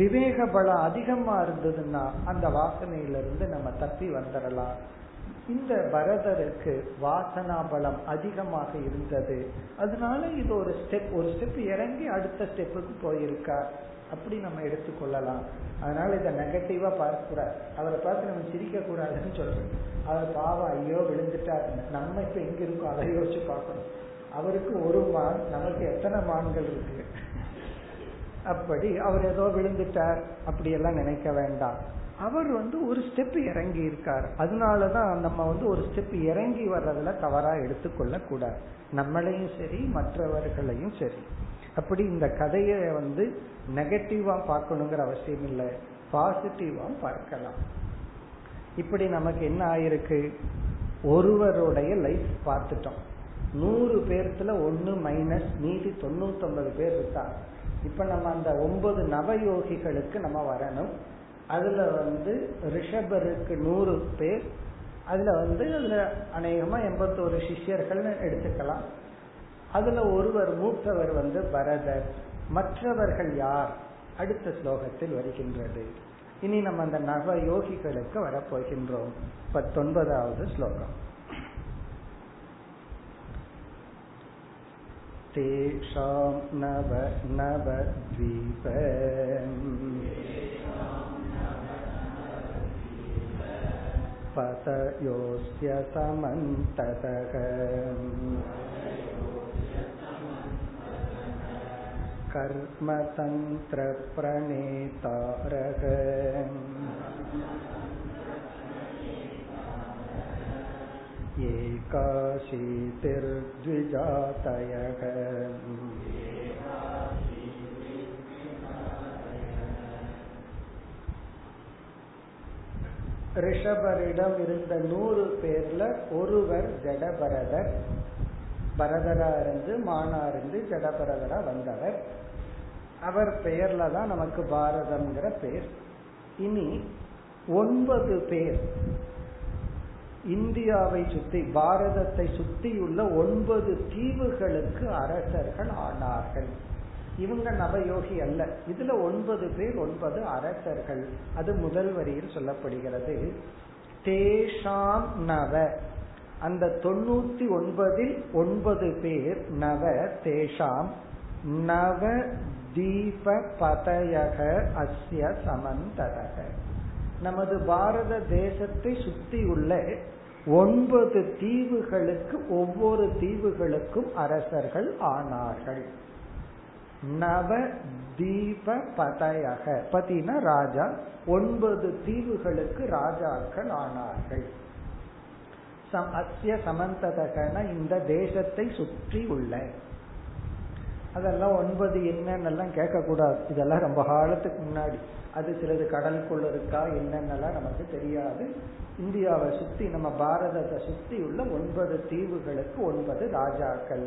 விவேக பலம் அதிகமா இருந்ததுன்னா அந்த வாசனையிலிருந்து நம்ம தப்பி வந்துடலாம். இந்த பரதருக்கு வாசனா பலம் அதிகமாக இருந்தது, அதனால இது ஒரு ஸ்டெப், ஒரு ஸ்டெப் இறங்கி அடுத்த ஸ்டெப்புக்கு போயிருக்கார். அப்படி நம்ம எடுத்துக்கொள்ளலாம். அதனால இதை நெகட்டிவா பார்க்கக்கூடாது. அவரை பார்த்து நம்ம சிரிக்க கூடாதுன்னு சொல்றோம். அவர் பாவம் ஐயோ விழுந்துட்டாருன்னு நம்ம இப்ப எங்க இருக்கோம் அதை யோசிச்சு பார்க்கணும். அவருக்கு ஒரு மான், நமக்கு எத்தனை மான்கள் இருக்கு. அப்படி அவர் ஏதோ விழுந்துட்டார் அப்படியெல்லாம் நினைக்க வேண்டாம். அவர் வந்து ஒரு ஸ்டெப் இறங்கி இருக்கார். அதனாலதான் நம்ம வந்து ஒரு ஸ்டெப் இறங்கி வர்றதுல தவறா எடுத்துக்கொள்ள கூடாது, நம்மளையும் சரி மற்றவர்களையும் சரி. அப்படி இந்த கதையை வந்து நெகட்டிவா பார்க்கணுங்கிற அவசியம் இல்லை, பாசிட்டிவா பார்க்கலாம். இப்படி நமக்கு என்ன ஆயிருக்கு, ஒருவருடைய லைஃப் பார்த்துட்டோம். நூறு பேர்த்துல ஒன்னு மைனஸ், மீதி தொண்ணூத்தி ஒன்பது பேர் இருக்காங்க. இப்ப நம்ம அந்த ஒன்பது நவயோகிகளுக்கு நம்ம வரணும். அதுல வந்து ரிஷபருக்கு நூறு பேர், அதுல வந்து அதுல அநேகமா எண்பத்தோரு சிஷ்யர்கள்னு எடுத்துக்கலாம். அதுல ஒருவர் மூத்தவர் வந்து பரதர். மற்றவர்கள் யார் அடுத்த ஸ்லோகத்தில் வருகின்றது. இனி நம்ம அந்த நவ யோகிகளுக்கு வரப்போகின்றோம். பத்தொன்பதாவது ஸ்லோகம். தேஷாம் நவ நவ த்வீபம் பதயோஸ்ய சமந்ததகம் கர்மதந்திர பிரணேதாரகம் ஏகாசீதிர்த்விஜாதயகம். ரிஷபரிடம் இருந்த நூறு பேர்ல ஒருவர் ஜடபரதர். பரதரா இருந்து மானா இருந்து ஜடபரதரா வந்தவர். அவர் பெயர்ல தான் நமக்கு பாரதம்ங்கிற பெயர். இனி ஒன்பது பேர், இந்தியாவை சுத்தி பாரதத்தை சுத்தியுள்ள ஒன்பது தீவுகளுக்கு அரசர்கள் ஆனார்கள். இவங்க நவயோகி அல்ல. இதுல ஒன்பது பேர் ஒன்பது அரசர்கள். அது முதல் வரியில் சொல்லப்படுகிறது. தேஷாம் நவ, அந்த தொண்ணூத்தி ஒன்பதில் ஒன்பது பேர். நவ தேஷாம் நவ தீப பதயக அஸ்ய சமந்ததக, நமது பாரத தேசத்தை சுத்தியுள்ள ஒன்பது தீவுகளுக்கு ஒவ்வொரு தீவுகளுக்கும் அரசர்கள் ஆனார்கள். நவ தீப பதயக, பத்தினா ராஜா, ஒன்பது தீவுகளுக்கு ராஜாக்கள் ஆனார்கள். அஸ்ய சமந்ததகன, இந்த தேசத்தை சுற்றி உள்ள. அதெல்லாம் ஒன்பது என்னென்னலாம் கேட்கக்கூடாது. இதெல்லாம் ரொம்ப காலத்துக்கு முன்னாடி. அது சிலது கடலுக்குள்ள இருக்கா என்னென்னலாம் நமக்கு தெரியாது. இந்தியாவை சுற்றி, நம்ம பாரதத்தை சுற்றி உள்ள ஒன்பது தீவுகளுக்கு ஒன்பது ராஜாக்கள்.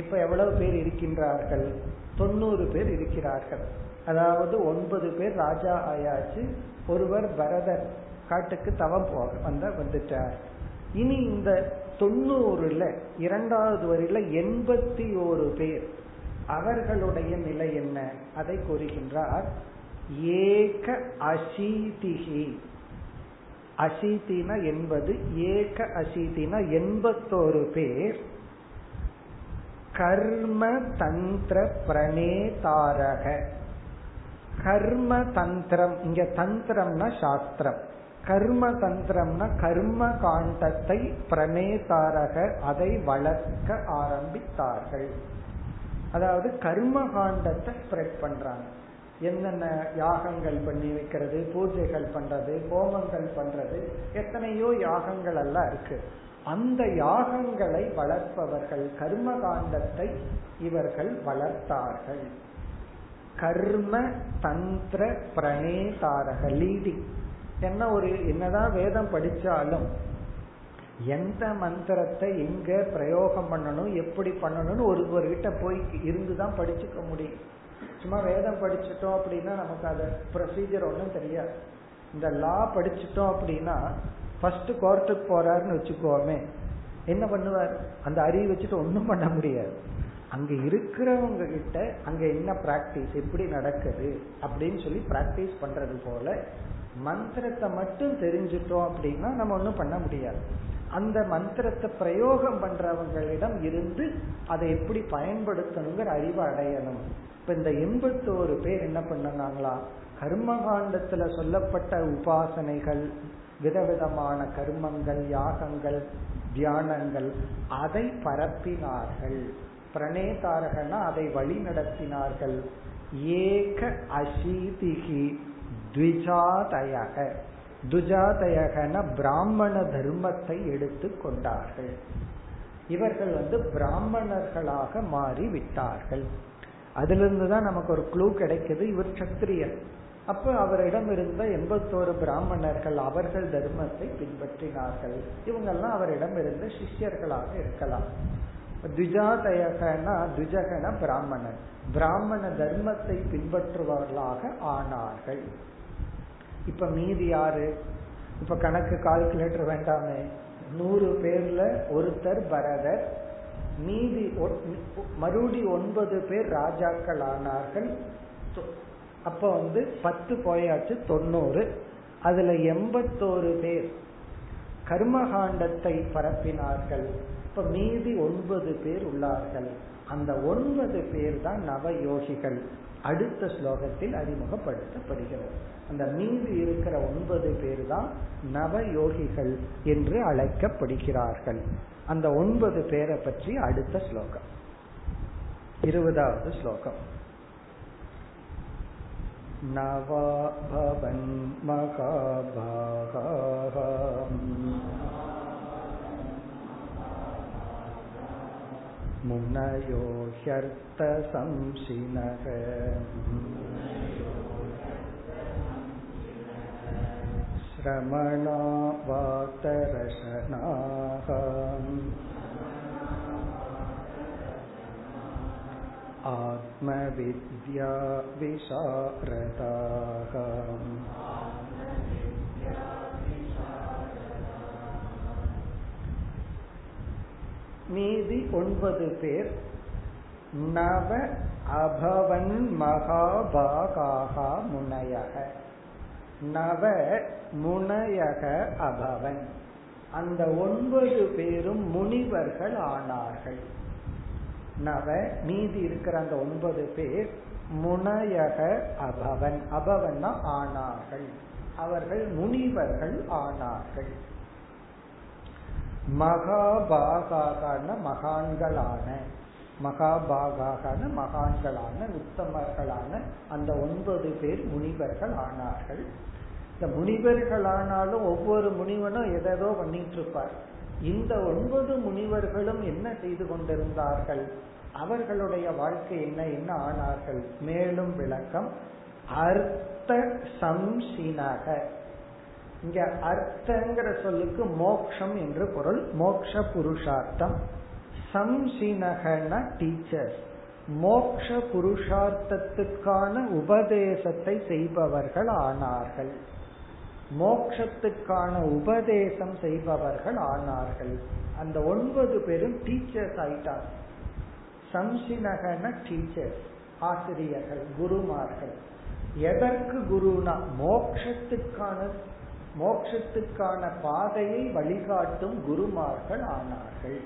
இப்போ எவ்வளவு பேர் இருக்கின்றார்கள்? தொண்ணூறு பேர் இருக்கிறார்கள். அதாவது ஒன்பது பேர் ராஜா ஆயாச்சு. ஒருவர் பரதன் காட்டுக்கு தவம் போக வந்த வந்துட்டார். இனி இந்த தொண்ணூறுல இரண்டாவது வரையில எண்பத்தி ஒரு பேர், அவர்களுடைய நிலை என்ன அதை கூறுகின்றார். ஏக அசீதிகி, அசீதினா என்பது, ஏக அசீதினா எண்பத்தோரு பேர். கர்ம தந்திர பிரணேதாரக, கர்ம தந்திரம், இங்க தந்திரம்னா சாஸ்திரம், கர்ம தந்திரம்னா கர்ம காண்டத்தை பிரணேதாரக, அதை வளர்க்க ஆரம்பித்தார்கள். அதாவது கர்ம காண்டத்தை ஸ்ப்ரெட் பண்றாங்க. என்னென்ன யாகங்கள் பண்ணி வைக்கிறது, பூஜைகள் பண்றது, ஹோமங்கள் பண்றது, எத்தனையோ யாகங்கள் எல்லாம் இருக்கு. அந்த யாகங்களை வளர்ப்பவர்கள், கர்ம காண்டத்தை இவர்கள் வளர்த்தார்கள். கர்ம தந்திர பிரணேதாரக, லீடிங். என்ன, ஒரு என்னதான் வேதம் படிச்சாலும் எந்த மந்திரத்தை எங்க பிரயோகம் பண்ணணும், எப்படி பண்ணணும்னு ஒருவர்கிட்ட போய் இருந்துதான் படிச்சுக்க முடியும். சும்மா வேதம் படிச்சுட்டோம் அப்படின்னா நமக்கு அது ப்ரொசீஜர் ஒன்றும் தெரியாது. இந்த லா படிச்சுட்டோம் அப்படின்னா, ஃபர்ஸ்ட் கோர்ட்டுக்கு போறாருன்னு வச்சுக்கோமே, என்ன பண்ணுவார்? அந்த அறிவு வச்சுட்டு ஒன்றும் பண்ண முடியாது. அங்க இருக்கிறவங்க கிட்ட அங்க என்ன பிராக்டிஸ், எப்படி நடக்குது அப்படின்னு சொல்லி பிராக்டிஸ் பண்றது போல, மந்திரத்தை மட்டும் தெரிஞ்சுட்டோம் அப்படின்னா நம்ம ஒன்றும் பண்ண முடியாது. அந்த மந்திரத்தை பிரயோகம் பண்றவங்களிடம் இருந்து அதை எப்படி பயன்படுத்தணுங்கிற அறிவை அடையணும். இப்ப இந்த எண்பத்தோரு பேர் என்ன பண்ணாங்களா, கர்மகாண்டத்துல சொல்லப்பட்ட உபாசனைகள், விதவிதமான கர்மங்கள், யாகங்கள், தியானங்கள், அதை பரப்பினார்கள். பிரணேதாரகனா அதை வழி நடத்தினார்கள். ஏக அசீதிகி துவிஜாதயக, துஜாதயகன பிராமண தர்மத்தை எடுத்து கொண்டார்கள். இவர்கள் வந்து பிராமணர்களாக மாறி விட்டார்கள். அதிலிருந்து தான் நமக்கு ஒரு க்ளூ கிடைக்குது, இவர் சத்திரியர். அப்ப அவரிடம் இருந்த எண்பத்தோரு பிராமணர்கள் அவர்கள் தர்மத்தை பின்பற்றினார்கள். இவங்கெல்லாம் அவரிடம் இருந்த சிஷ்யர்களாக இருக்கலாம். துஜாதயகனா, துஜகன பிராமணர், பிராமண தர்மத்தை பின்பற்றுபவர்களாக ஆனார்கள். இப்ப மீதி யாரு? இப்ப கணக்கு கால்குலேட்டர் வேண்டாமே. நூறு பேர்ல ஒருத்தர் பரதர், மீதி மறுபடி ஒன்பது பேர் ராஜாக்கள் ஆனார்கள். அப்ப வந்து பத்து போயாச்சு, தொண்ணூறு. அதுல எண்பத்தோரு பேர் கர்மகாண்டத்தை பரப்பினார்கள். இப்ப மீதி ஒன்பது பேர் உள்ளார்கள். அந்த ஒன்பது பேர் தான் நவயோகிகள். அடுத்த ஸ்லோகத்தில் அறிமுகப்படுத்தப்படுகிறது. அந்த மீது இருக்கிற ஒன்பது பேர் தான் நவயோகிகள் என்று அழைக்கப்படுகிறார்கள். அந்த ஒன்பது பேரை பற்றி அடுத்த ஸ்லோகம், இருபதாவது ஸ்லோகம். நவா பவன் மகாபாகம் முனயோ ஹர்த சம்சினக ஸ்ரமணா வாதரசனாஹ ஆத்மவித்யா விசாரதாஹ மீதி ஒன்பது பேர் நவ அபவன் மகாபாகா முனையக, நவ முனையக அபவன். அந்த ஒன்பது பேரும் முனிவர்கள் ஆனார்கள். நவ மீதி இருக்கிற அந்த ஒன்பது பேர் முனையக அபவன், அபவன்னா ஆனார்கள், அவர்கள் முனிவர்கள் ஆனார்கள். மகாபாகான மகான்களான, மகாபாகான மகான்களான உத்தமர்களான அந்த ஒன்பது பேர் முனிவர்கள் ஆனார்கள். இந்த முனிவர்களானாலும் ஒவ்வொரு முனிவனும் எதோ பண்ணிட்டு இருப்பார். இந்த ஒன்பது முனிவர்களும் என்ன செய்து கொண்டிருந்தார்கள்? அவர்களுடைய வாழ்க்கை என்ன என்ன ஆனார்கள்? மேலும் விளக்கம். அர்த்த சம்சினக, இங்க அர்த்தங்கிற சொல்லுக்கு மோக்ஷம் என்று பொருள். மோக்ஷ புருஷார்த்தம். சம்சினகன டீச்சர்ஸ், மோக்ஷ புருஷார்த்தத்துக்கான உபதேசத்தை செய்பவர்கள் ஆனார்கள். மோக்ஷத்துக்கான உபதேசம் செய்பவர்கள் ஆனார்கள். அந்த ஒன்பது பேரும் டீச்சர்ஸ் ஆயிட்டார். சம்சினகன டீச்சர்ஸ், ஆசிரியர்கள், குருமார்கள். எதற்கு குருனா மோக்ஷத்துக்கான மோட்சத்துக்கான பாதையை வழிகாட்டும் குருமார்கள் ஆனார்கள்.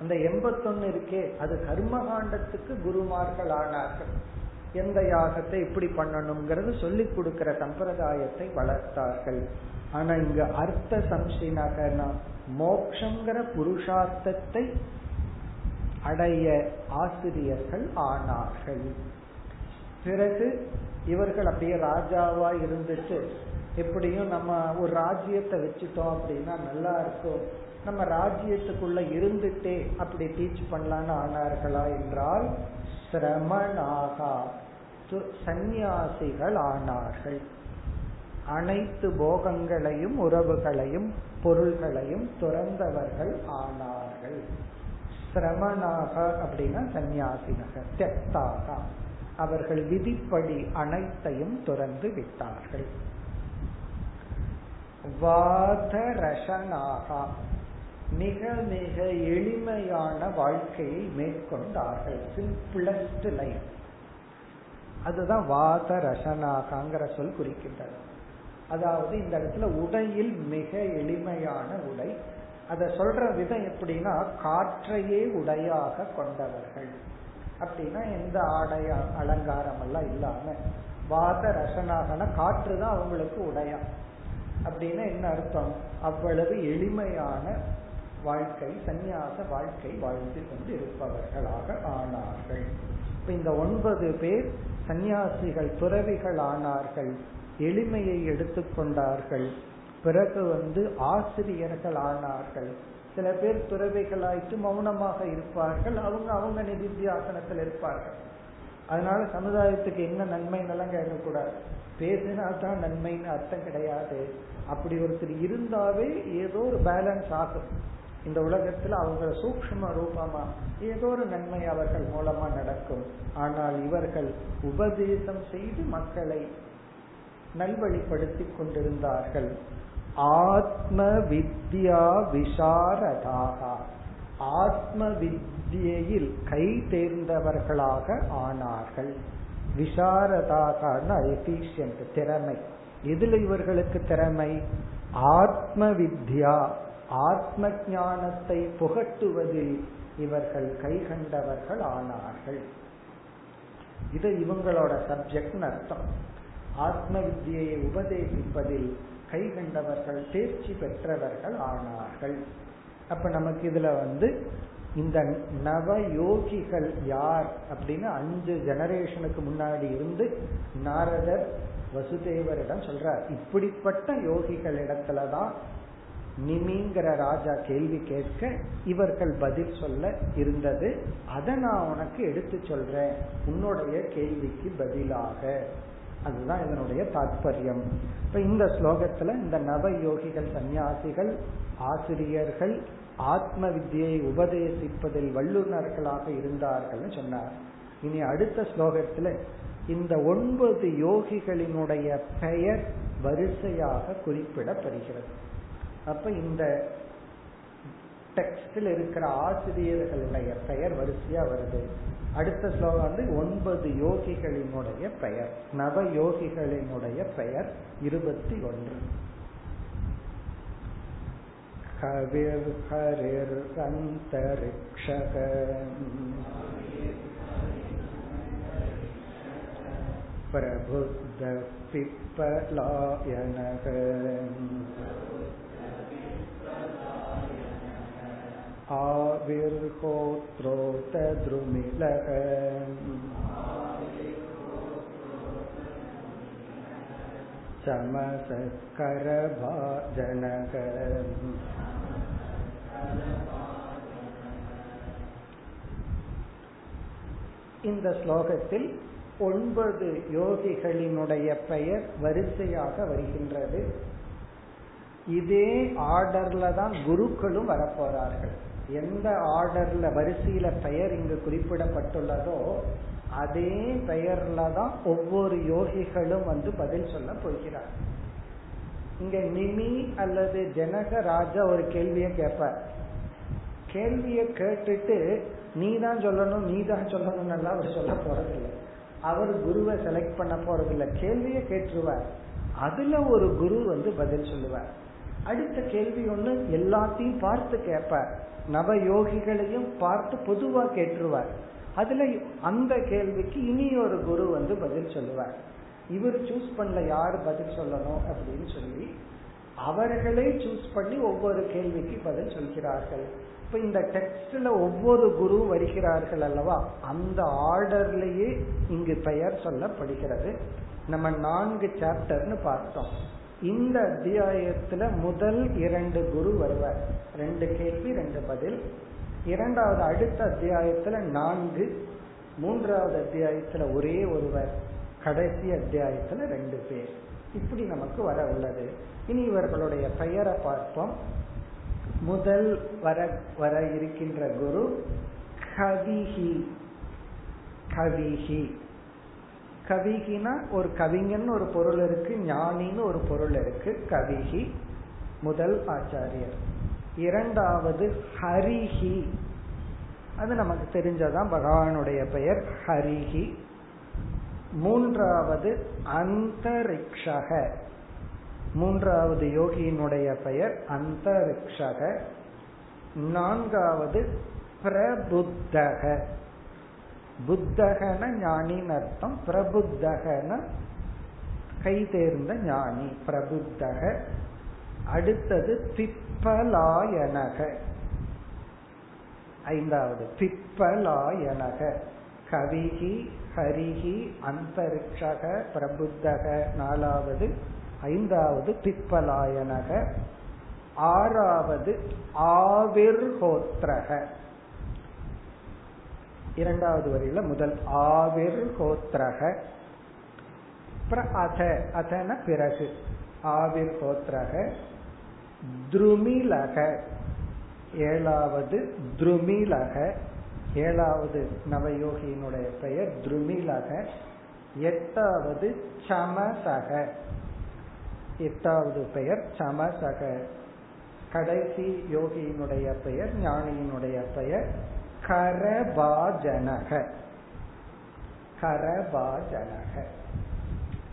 அந்த எண்பத்தொன்னு இருக்கே, அது கர்மகாண்டத்துக்கு குருமார்கள் ஆனார்கள். எந்த யாகத்தை இப்படி பண்ணணுங்கிறது சொல்லி கொடுக்கிற சம்பிரதாயத்தை வளர்த்தார்கள். ஆனா இங்க அர்த்த சம்சினகனா மோக்ஷங்கிற புருஷார்த்தத்தை அடைய ஆசிரியர்கள் ஆனார்கள். பிறகு இவர்கள் அப்படியே ராஜாவா இருந்துட்டு, எப்படியும் நம்ம ஒரு ராஜ்யத்தை வச்சுட்டோம் அப்படின்னா நல்லா இருக்கும், நம்ம ராஜ்யத்துக்குள்ள இருந்துட்டே அப்படி டீச் பண்ணலான்னு ஆனார்களா என்றால் சிரமனாகா, சந்நியாசிகள் ஆனார்கள். அனைத்து போகங்களையும் உறவுகளையும் பொருள்களையும் துறந்தவர்கள் ஆனார்கள். சிரமனாக அப்படின்னா சந்நியாசினக தெத்தாக, அவர்கள் விதிப்படி அனைத்தையும் துறந்து விட்டார்கள். வாதரசனாக மிக மிக எளிமையான வாழ்க்கையை மேற்கொண்டார்கள். சிம்பிளஸ்ட் லைஃப், அதுதான் வாதரசனாகங்கிற சொல் குறிக்கின்றது. அதாவது இந்த இடத்துல உடையில் மிக எளிமையான உடை. அத சொல்ற விதம் எப்படின்னா காற்றையே உடையாக கொண்டவர்கள். அப்படின்னா எந்த ஆடை அலங்காரம் எல்லாம் இல்லாம வாதரசனாகனா காற்று தான் அவங்களுக்கு உடையா. அப்படின்னா என்ன அர்த்தம்? அவ்வளவு எளிமையான வாழ்க்கை, சந்நியாச வாழ்க்கை வாழ்ந்து கொண்டு இருப்பவர்களாக ஆனார்கள். இந்த ஒன்பது பேர் சந்நியாசிகள், துறவிகள் ஆனார்கள். எளிமையை எடுத்துக்கொண்டார்கள். பிறகு வந்து ஆசிரியர்கள் ஆனார்கள். சில பேர் துறவிகளாயிட்டு மௌனமாக இருப்பார்கள். அவங்க அவங்க நிதித்தியாசனத்தில் இருப்பார்கள். அதனால சமுதாயத்துக்கு என்ன நன்மைன்னெல்லாம் கேட்கக்கூடாது. பேசினா தான் நன்மைன்னு அர்த்தம் கிடையாது. அப்படி ஒருத்தர் இருந்தாவே ஏதோ ஒரு பேலன்ஸ் ஆகும் இந்த உலகத்துல. அவங்க சூக்ஷ்ம ரூபமா ஏதோ ஒரு நன்மை அவர்கள் மூலமா நடக்கும். ஆனால் இவர்கள் உபதேசம் செய்து மக்களை நல்வழிப்படுத்தி கொண்டிருந்தார்கள். ஆத்ம வித்யா விசாரதாக, ஆத்ம வித்யில் கை தேர்ந்தவர்களாக ஆனார்கள். விசாரதாகன எஃபிஷியன்ட், திறமை. எதுல இவர்களுக்கு திறமை? ஆத்ம வித்யா, ஆத்ம ஞானத்தை புகட்டுவதில் இவர்கள் கைகண்டவர்கள் ஆனார்கள். இது இவங்களோட சப்ஜெக்ட் அர்த்தம். ஆத்ம வித்யை உபதேசிப்பதில் கைகண்டவர்கள், தேர்ச்சி பெற்றவர்கள் ஆனார்கள். அப்ப நமக்கு இதுல வந்து இந்த நவ யோகிகள் யார் அப்படின்னு அஞ்சு ஜெனரேஷனுக்கு முன்னாடி இருந்து நாரதர் வசுதேவரிடம் சொல்றார். இப்படிப்பட்ட யோகிகள் இடத்துலதான் நிமிங்கிற ராஜா கேள்வி கேட்க இவர்கள் பதில் சொல்ல இருந்தது. அதை நான் உனக்கு எடுத்து சொல்றேன் உன்னுடைய கேள்விக்கு பதிலாக. அதுதான் இதனுடைய தாற்பயம். இப்ப இந்த ஸ்லோகத்துல இந்த நவ யோகிகள், சன்னியாசிகள், ஆசிரியர்கள், ஆத்ம வித்யை உபதேசிப்பதில் வல்லுநர்களாக இருந்தார்கள் சொன்னார். இனி அடுத்த ஸ்லோகத்துல இந்த ஒன்பது யோகிகளினுடைய பெயர் வரிசையாக குறிப்பிடப்படுகிறது. அப்ப இந்த டெக்ஸ்டில் இருக்கிற ஆசிரியர்களுடைய பெயர் வரிசையா வருது. அடுத்த ஸ்லோகம் வந்து ஒன்பது யோகிகளினுடைய பெயர், நவ யோகிகளினுடைய பெயர் இருபத்தி ஒன்று. கவிஹிர் அந்தரிக்ஷக பிரபுத்த திப்பலாயனக ஆவிர்ஹோத்ரக த்ருமிலக சமஸ்கிருத கரபா ஜனக. இந்த ஸ்லோகத்தில் ஒன்பது யோகிகளினுடைய பெயர் வரிசையாக வருகின்றது. இதே ஆர்டர்ல தான் குருக்களும் வரப்போறார்கள். எந்த ஆர்டர்ல வரிசையில பெயர் இங்கு குறிப்பிடப்பட்டுள்ளதோ அதே பெயர்ல தான் ஒவ்வொரு யோகிகளும் வந்து பதில் சொல்ல போகிறார். இங்க நிமி அல்லது ஜனக ராஜா ஒரு கேள்வியை கேட்பார். கேள்வியை கேட்டுட்டு நீ தான் சொல்லணும் நீ தான் சொல்லணும் நல்லா அவர் சொல்ல போறதில்லை, அவர் குருவை செலக்ட் பண்ண போறதில்லை. கேள்வியை கேட்டுருவார், அதுல ஒரு குரு வந்து பதில் சொல்லுவார். அடுத்த கேள்வி ஒண்ணு எல்லாத்தையும் பார்த்து கேட்பார், நவ யோகிகளையும் பார்த்து பொதுவா கேட்டுருவார். அதுல அந்த கேள்விக்கு இனி ஒரு குரு வந்து பதில் சொல்லுவார். இவர் சூஸ் பண்ணல யாரு பதில் சொல்லணும் அப்படின்னு சொல்லி அவர்களே சூஸ் பண்ணி ஒவ்வொரு கேள்விக்கு பதில் சொல்கிறார்கள். இப்ப இந்த டெக்ஸ்ட்ல ஒவ்வொரு குரு வருகிறார்கள் அல்லவா, அந்த ஆர்டர்லயே இங்கு பெயர் சொல்லப்படுகிறது. நம்ம நான்கு சாப்டர்னு பார்த்தோம். இந்த அத்தியாயத்துல முதல் இரண்டு குரு வருவார், ரெண்டு கேள்வி ரெண்டு பதில். இரண்டாவது அடுத்த அத்தியாயத்துல நான்கு, மூன்றாவது அத்தியாயத்துல ஒரே ஒருவர், கடைசி அத்தியாயத்துல ரெண்டு பேர். இப்படி நமக்கு வர உள்ளது. இனி இவர்களுடைய பெயரை பார்ப்போம். முதல் வர வர இருக்கின்ற குரு கவிஹி. கவிஹி கவிகினா ஒரு கவிஞன் ஒரு பொருள் இருக்கு, ஞானின்னு ஒரு பொருள் இருக்கு. கவிஹி முதல் ஆச்சாரியர். இரண்டாவது ஹரிஹி, அது நமக்கு தெரிஞ்சதான், பகவானுடைய பெயர் ஹரிஹி. மூன்றாவது அந்தரிக்ஷக, மூன்றாவது யோகியினுடைய பெயர் அந்தரிக்ஷக. நான்காவது பிரபுத்தக, புத்தகன ஞானின்னு அர்த்தம், பிரபுத்தகன கை தேர்ந்த ஞானி பிரபுத்தக. அடுத்தது திப்பலாயனக, ஐந்தாவது திப்பலாயனக. கவிஹி ஹரிஹி அந்தரிக்ஷக பிரபுத்தக நாலாவது, ஐந்தாவது திப்பலாயனக. ஆறாவது ஆவிர்ஹோத்ரக, இரண்டாவது வரையில முதல் ஆவிர்ஹோத்ரக. அத அதன பிறகு ஆவிர்ஹோத்ரக. த்ருமிலக ஏழாவது, த்ருமிலக ஏழாவது நவயோகியினுடைய பெயர் த்ருமிலக. எட்டாவது சமஸ்கிருத, எட்டாவது பெயர் சமஸ்கிருத. கடைசி யோகியினுடைய பெயர், ஞானியினுடைய பெயர் கரபா ஜனக, கரபா ஜனக.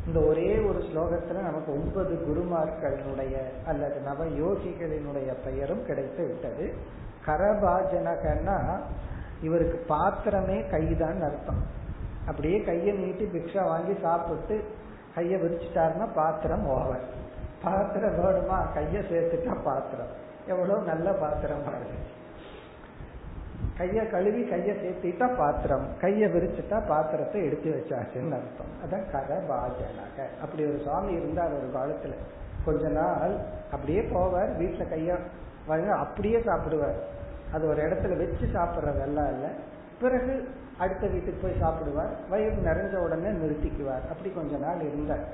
இந்த ஒரே ஒரு ஸ்லோகத்துல நமக்கு ஒன்பது குருமார்களினுடைய அல்லது நவ யோகிகளினுடைய பெயரும் கிடைத்து விட்டது. கரபா ஜனகன்னா இவருக்கு பாத்திரமே கைதான் அர்த்தம். அப்படியே கையை நீட்டி பிக்ஷா வாங்கி சாப்பிட்டு கையை விரிச்சிட்டாருன்னா பாத்திரம் ஓவர். பாத்திரம் வேணுமா, கையை சேர்த்துட்டா பாத்திரம். எவ்வளவு நல்ல பாத்திரமா இருக்கு. கைய கழுவி கைய சேர்த்திட்டா பாத்திரம், கைய விரிச்சுட்டா பாத்திரத்தை எடுத்து வச்சாச்சுன்னு அர்த்தம். அதான் கரபாஜனக. அப்படி ஒரு சுவாமி இருந்தார் ஒரு காலத்துல. கொஞ்ச நாள் அப்படியே போவார், வீட்டுல கைய அப்படியே சாப்பிடுவார். அது ஒரு இடத்துல வச்சு சாப்பிட்றதெல்லாம் இல்லை. பிறகு அடுத்த வீட்டுக்கு போய் சாப்பிடுவார், வயிறு நிறைஞ்ச உடனே நிறுத்திக்குவார். அப்படி கொஞ்ச நாள் இருந்தார்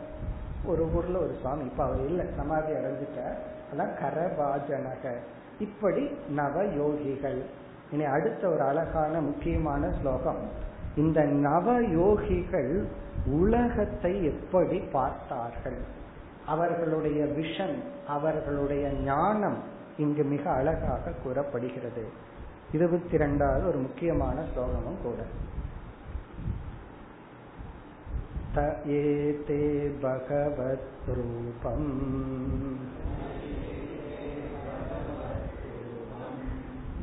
ஒரு ஊர்ல ஒரு சுவாமி. இப்ப அவர் இல்லை, சமாதி அடைஞ்சிட்டார். அதான் கரபாஜனக. இப்படி நவ யோகிகள். இனி அடுத்த ஒரு அழகான முக்கியமான ஸ்லோகம். இந்த நவ யோகிகள் உலகத்தை எப்படி பார்த்தார்கள், அவர்களுடைய விஷன், அவர்களுடைய ஞானம் இங்கு மிக அழகாக கூறப்படுகிறது. இருபத்தி இரண்டாவது ஒரு முக்கியமான ஸ்லோகமும் கூட. தஏதே பகவத் ரூபம்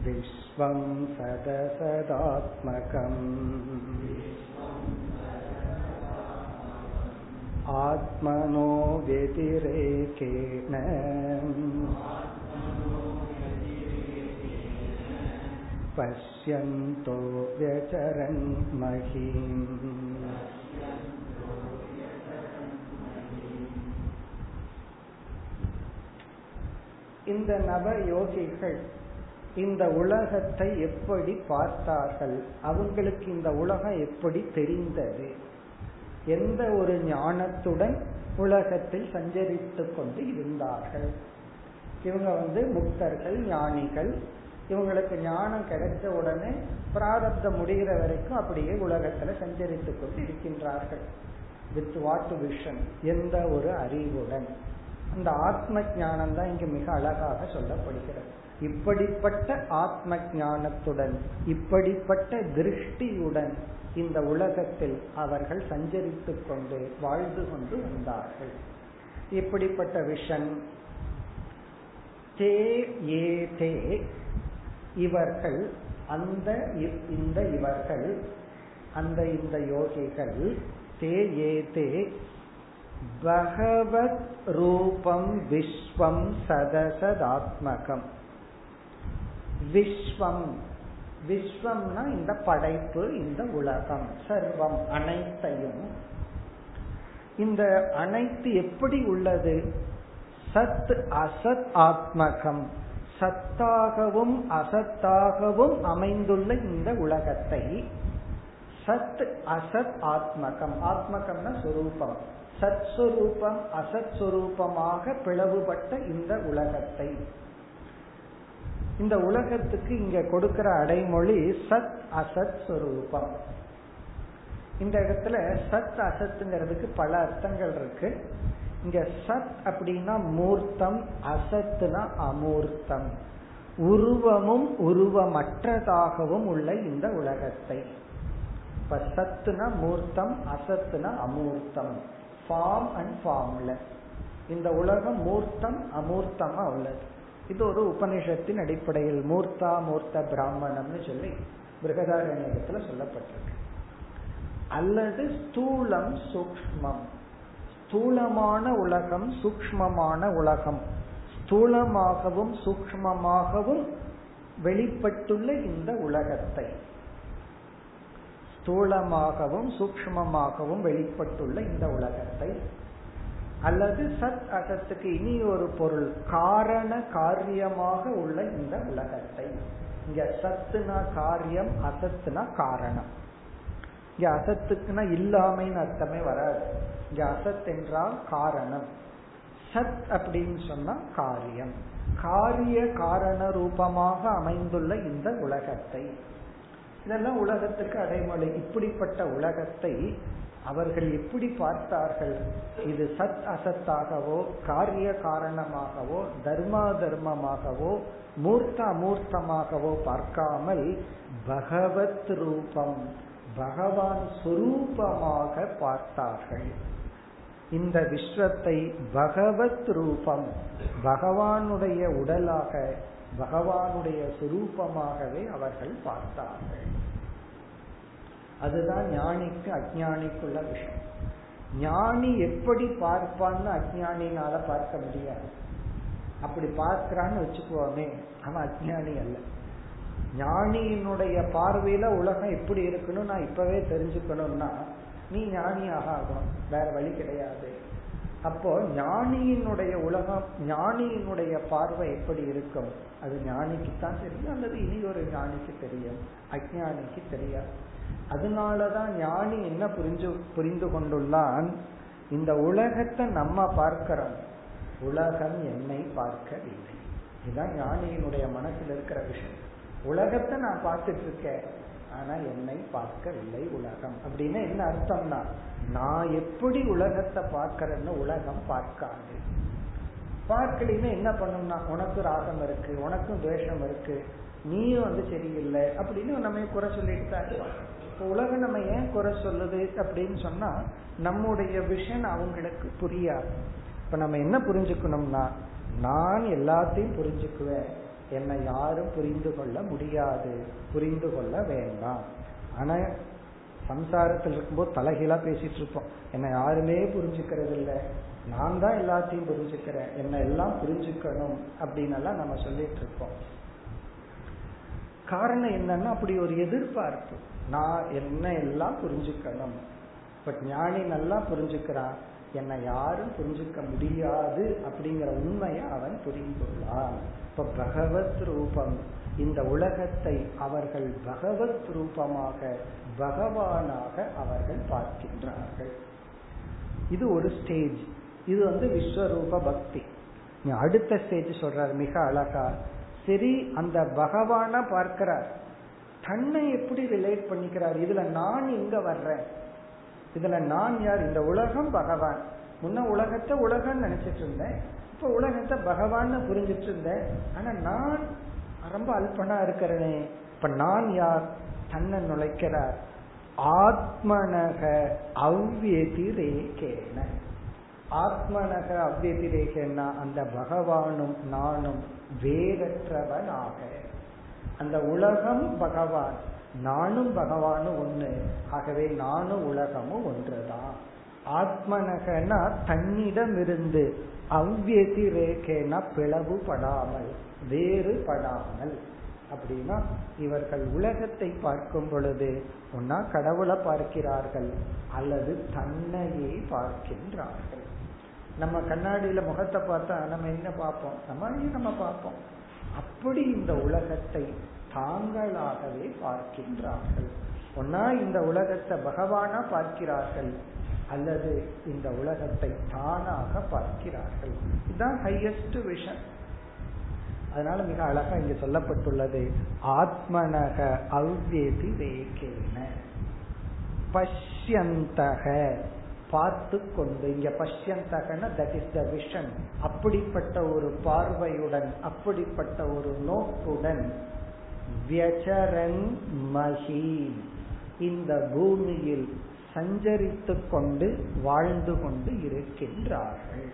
விஸ்வம் சதசதாத்மகம் ஆத்மனோ வதிரேகேன பஷ்யந்தோ வ்யசரண்மஹீம். இந்த நவ யோகிகள் இந்த உலகத்தை எப்படி பார்த்தார்கள், அவங்களுக்கு இந்த உலகம் எப்படி தெரிந்தது, எந்த ஒரு ஞானத்துடன் உலகத்தில் சஞ்சரித்து கொண்டு இருந்தார்கள். இவங்க வந்து முக்தர்கள், ஞானிகள். இவங்களுக்கு ஞானம் கிடைச்ச உடனே பிராரப்தம் முடிகிற வரைக்கும் அப்படியே உலகத்துல சஞ்சரித்து கொண்டு இருக்கின்றார்கள். வித் வாட் விஷன், எந்த ஒரு அறிவுடன். அந்த ஆத்ம ஞானம் தான் இங்கு மிக அழகாக சொல்லப்படுகிறது. இப்படிப்பட்ட ஆத்ம ஞானத்துடன், இப்படிப்பட்ட திருஷ்டியுடன் இந்த உலகத்தில் அவர்கள் சஞ்சரித்து கொண்டு வாழ்ந்து கொண்டு வந்தார்கள். இப்படிப்பட்ட விஷன் தே ஏ தே இவர்கள், அந்த இந்த இவர்கள், அந்த இந்த யோகிகள், தே ஏ தே பகவத் ரூபம் விஸ்வம் சதசதாத்மகம். விஸ்வம், விஸ்வம்னா இந்த படைப்பு, இந்த உலகம், சர்வம் அனைத்தையும். இந்த அனைத்து எப்படி உள்ளது? சத் அசத் ஆத்மகம், சத்தாகவும் அசத்தாகவும் அமைந்துள்ள இந்த உலகத்தை சத் அசத் ஆத்மகம். ஆத்மகம்னா சுரூபம், சத் சுரூபம் அசத் சுரூபமாக பிளவுபட்ட இந்த உலகத்தை. இந்த உலகத்துக்கு இங்க கொடுக்கிற அடைமொழி சத் அசத் சுரூபம். இந்த இடத்துல சத் அசத்துங்கிறதுக்கு பல அர்த்தங்கள் இருக்கு. இங்க சத் அப்படின்னா மூர்த்தம், அசத்துனா அமூர்த்தம், உருவமும் உருவமற்றதாகவும் உள்ள இந்த உலகத்தை. இப்ப சத்துனா மூர்த்தம், அசத்துனா அமூர்த்தம், ஃபார்ம் அண்ட் ஃபார்ம்லெஸ். இந்த உலகம் மூர்த்தம் அமூர்த்தமா உள்ளது. இது ஒரு உபநிஷத்தின் அடிப்படையில் மூர்த்தா மூர்த்த பிராமணம்னு சொல்லி பிருஹதாரண்யகத்துல சொல்லப்பட்டிருக்கு. அல்லது ஸ்தூலம் சூக்ஷ்மம், ஸ்தூலமான உலகம் சூக்ஷ்மமான உலகம், ஸ்தூலமாகவும் சூக்ஷ்மமாகவும் வெளிப்பட்டுள்ள இந்த உலகத்தை, ஸ்தூலமாகவும் சூக்ஷ்மமாகவும் வெளிப்பட்டுள்ள இந்த உலகத்தை. அல்லது சத் அசத்துக்கு இனி ஒரு பொருள், காரண காரியமாக உள்ள இந்த உலகத்தை. இங்க சத்துனா காரியம், அசத்துனா காரணம். இங்க அசத்துக்குனா இல்லாமைன்னு அர்த்தமே வராது. இங்க அசத் என்றால் காரணம், சத் அப்படின்னு சொன்னா காரியம். காரிய காரண ரூபமாக அமைந்துள்ள இந்த உலகத்தை, இதெல்லாம் உலகத்துக்கு அடைமொழி. இப்படிப்பட்ட உலகத்தை அவர்கள் எப்படி பார்த்தார்கள்? இது சத் அசத்தாகவோ, காரிய காரணமாகவோ, தர்மா தர்மமாகவோ, மூர்த்த அமூர்த்தமாகவோ பார்க்காமல் பகவத் ரூபம், பகவான் சுரூபமாக பார்த்தார்கள். இந்த விஸ்வத்தை பகவத் ரூபம், பகவானுடைய உடலாக, பகவானுடைய சுரூபமாகவே அவர்கள் பார்த்தார்கள். அதுதான் ஞானிக்கு அஞ்ஞானிக்குள்ள விஷயம். ஞானி எப்படி பார்ப்பான்னு அஞ்ஞானினால பார்க்க முடியாது. அப்படி பார்க்கிறான்னு வச்சுக்குவோமே, அவன் அஞ்ஞானி அல்ல. ஞானியினுடைய பார்வையில உலகம் எப்படி இருக்குன்னு நான் இப்பவே தெரிஞ்சுக்கணும்னா நீ ஞானியாக ஆகணும், வேற வழி கிடையாது. அப்போ ஞானியினுடைய உலகம், ஞானியினுடைய பார்வை எப்படி இருக்கும், அது ஞானிக்குத்தான் தெரியும், அல்லது இனி ஒரு ஞானிக்கு தெரியும், அஞ்ஞானிக்கு தெரியாது. அதனாலதான் ஞானி என்ன புரிஞ்சு புரிந்து கொண்டுள்ளான், இந்த உலகத்தை நம்ம பார்க்கிறோம், உலகம் என்னை பார்க்கவில்லை. இதுதான் ஞானியினுடைய மனசில் இருக்கிற விஷயம். உலகத்தை நான் பார்த்துட்டு இருக்கேன், ஆனா என்னை பார்க்கவில்லை உலகம். அப்படின்னா என்ன அர்த்தம்னா, நான் எப்படி உலகத்தை பார்க்கிறேன்னு உலகம் பார்க்காது. பார்க்கலன்னா என்ன பண்ணும்னா, உனக்கு ராகம் இருக்கு, உனக்கும் துவேஷம் இருக்கு, நீயும் வந்து சரியில்லை அப்படின்னு நம்ம குறை சொல்லிட்டு தான் இருப்பாங்க. இப்போ உலகம் நம்ம ஏன் குறை சொல்லுது அப்படின்னு சொன்னா, நம்முடைய விஷன் அவங்களுக்கு புரியாது. இப்ப நம்ம என்ன புரிஞ்சுக்கணும்னா, நான் எல்லாத்தையும் புரிஞ்சுக்குவேன், என்னை யாரும் புரிந்து கொள்ள முடியாது, புரிந்து கொள்ள வேண்டாம். ஆனா சம்சாரத்தில் இருக்கும்போது தலைகீழா பேசிட்டு இருப்போம், என்னை யாருமே புரிஞ்சுக்கிறது இல்லை, நான் தான் எல்லாத்தையும் புரிஞ்சுக்கிறேன், என்னை எல்லாம் புரிஞ்சுக்கணும் அப்படின்னு எல்லாம் நம்ம சொல்லிட்டு இருப்போம். காரணம் என்னன்னா, அப்படி ஒரு எதிர்பார்ப்பு, நான் என்ன எல்லாம் புரிஞ்சுக்கணும். பட் ஞானி நல்லா புரிஞ்சுக்கிறான், என்னை யாரும் புரிஞ்சுக்க முடியாது அப்படிங்கிற உண்மையை அவன் புரிந்து கொள்ளான். இப்ப பகவத் ரூபம், இந்த உலகத்தை அவர்கள் பகவத் ரூபமாக, பகவானாக அவர்கள் பார்க்கின்றார்கள். இது ஒரு ஸ்டேஜ். இது வந்து விஸ்வரூப பக்தி. அடுத்த ஸ்டேஜ் சொல்றார் மிக அழகா. சரி, அந்த பகவானா பார்க்கிறார், தன்னை எப்படி ரிலேட் பண்ணிக்கிறார்? இதுல நான் இங்க வர்றேன், இதுல நான் யார்? இந்த உலகம் பகவான். முன்ன உலகத்தை உலகம் நினைச்சிட்டு இருந்தேன், இப்ப உலகத்தை பகவான்னு புரிஞ்சிட்டு இருந்தேன். ஆனா நான் ரொம்ப அல்பனா இருக்கிறேனே, இப்ப நான் யார்? தன்னை நுழைக்கிறார். ஆத்மனக அவ்யதிரேகேன. ஆத்மனக அவ்யதிரேகேனா, அந்த பகவானும் நானும் வேறற்றவனாக. அந்த உலகம் பகவான், நானும் பகவானும் ஒன்று. ஆகவே நானும் உலகமும் ஒன்றுதான். ஆத்மனகனா தன்னிடம் இருந்து, அவ்யதிரேகேனா பிளவுபடாமல், வேறுபடாமல். அப்படின்னா இவர்கள் உலகத்தை பார்க்கும் பொழுது ஒன்னா கடவுளை பார்க்கிறார்கள் அல்லது தன்னையே பார்க்கின்றார்கள். நம்ம கண்ணாடியில முகத்தை பார்த்தா நம்ம என்ன பார்ப்போம்? நம்மளையும் நம்ம பார்ப்போம். அப்படி இந்த உலகத்தை தாங்களாகவே பார்க்கின்றார்கள். ஒன்னா இந்த உலகத்தை பகவானா பார்க்கிறார்கள் அல்லது இந்த உலகத்தை தானாக பார்க்கிறார்கள். இதுதான் ஹையஸ்ட் விஷன். அதனால மிக அழகா இங்க சொல்லப்பட்டுள்ளது, ஆத்மனக அவ்யதிரேகேன பஷ்யந்தக, பார்த்து கொண்டு. இங்க பஷ்யந்தகன தட் இஸ் த விஷன். அப்படிப்பட்ட ஒரு பார்வையுடன், அப்படிப்பட்ட ஒரு நோக்குடன், வியசரன் மஹி, இந்த பூமியில் சஞ்சரித்து கொண்டு, வாழ்ந்து கொண்டு இருக்கின்றார்கள்.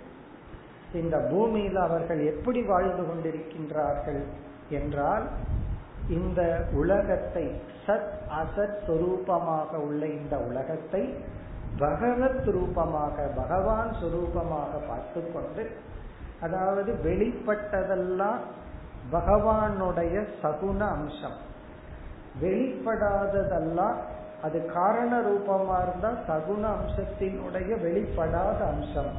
இந்த பூமியில் அவர்கள் எப்படி வாழ்ந்து கொண்டிருக்கின்றார்கள் என்றால், இந்த உலகத்தை சத் அசத் சுரூபமாக உள்ள இந்த உலகத்தை பகவத் ரூபமாக, பகவான் சுரூபமாக பார்த்து கொண்டு, அதாவது வெளிப்பட்டதெல்லாம் பகவானுடைய சகுண அம்சம், வெளிப்படாததெல்லாம் அது காரண ரூபமா இருந்தால் சகுண அம்சத்தினுடைய வெளிப்படாத அம்சம்,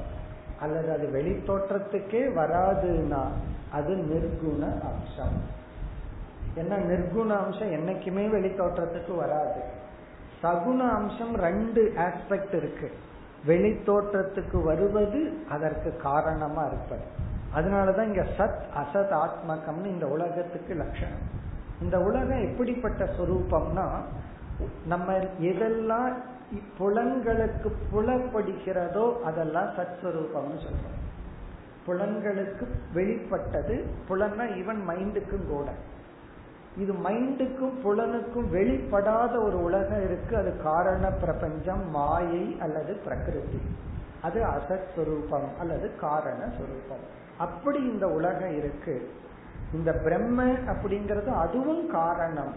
அல்லது அது வெளித்தோற்றத்துக்கே வராதுன்னா அது நிர்குண அம்சம். ஏன்னா நிர்குண அம்சம் என்னைக்குமே வெளித்தோற்றத்துக்கு வராது. சகுண அம்சம் ரெண்டு ஆஸ்பெக்ட் இருக்கு. வெளித்தோற்றத்துக்கு வருவது, அதற்கு காரணமா இருப்பது. அதனாலதான் இங்க சத் அசத் ஆத்மகம்னு இந்த உலகத்துக்கு லட்சணம். இந்த உலகம் எப்படிப்பட்ட சொரூபம்னா, நம்ம எதெல்லாம் புலன்களுக்கு புலப்படுகிறதோ அதெல்லாம் சத்ஸ்வரூபம்னு சொல்றோம். புலன்களுக்கு வெளிப்பட்டது, புலன்னா ஈவன் மைண்டுக்கும் கூட. இது மைண்டுக்கும் புலனுக்கும் வெளிப்படாத ஒரு உலகம் இருக்கு, அது காரண பிரபஞ்சம், மாயை அல்லது பிரகிருதி. அது அசத்ஸ்வரூபம் அல்லது காரண சொரூபம். அப்படி இந்த உலகம் இருக்கு. இந்த பிரம்ம அப்படிங்கிறது அதுவும் காரணம்,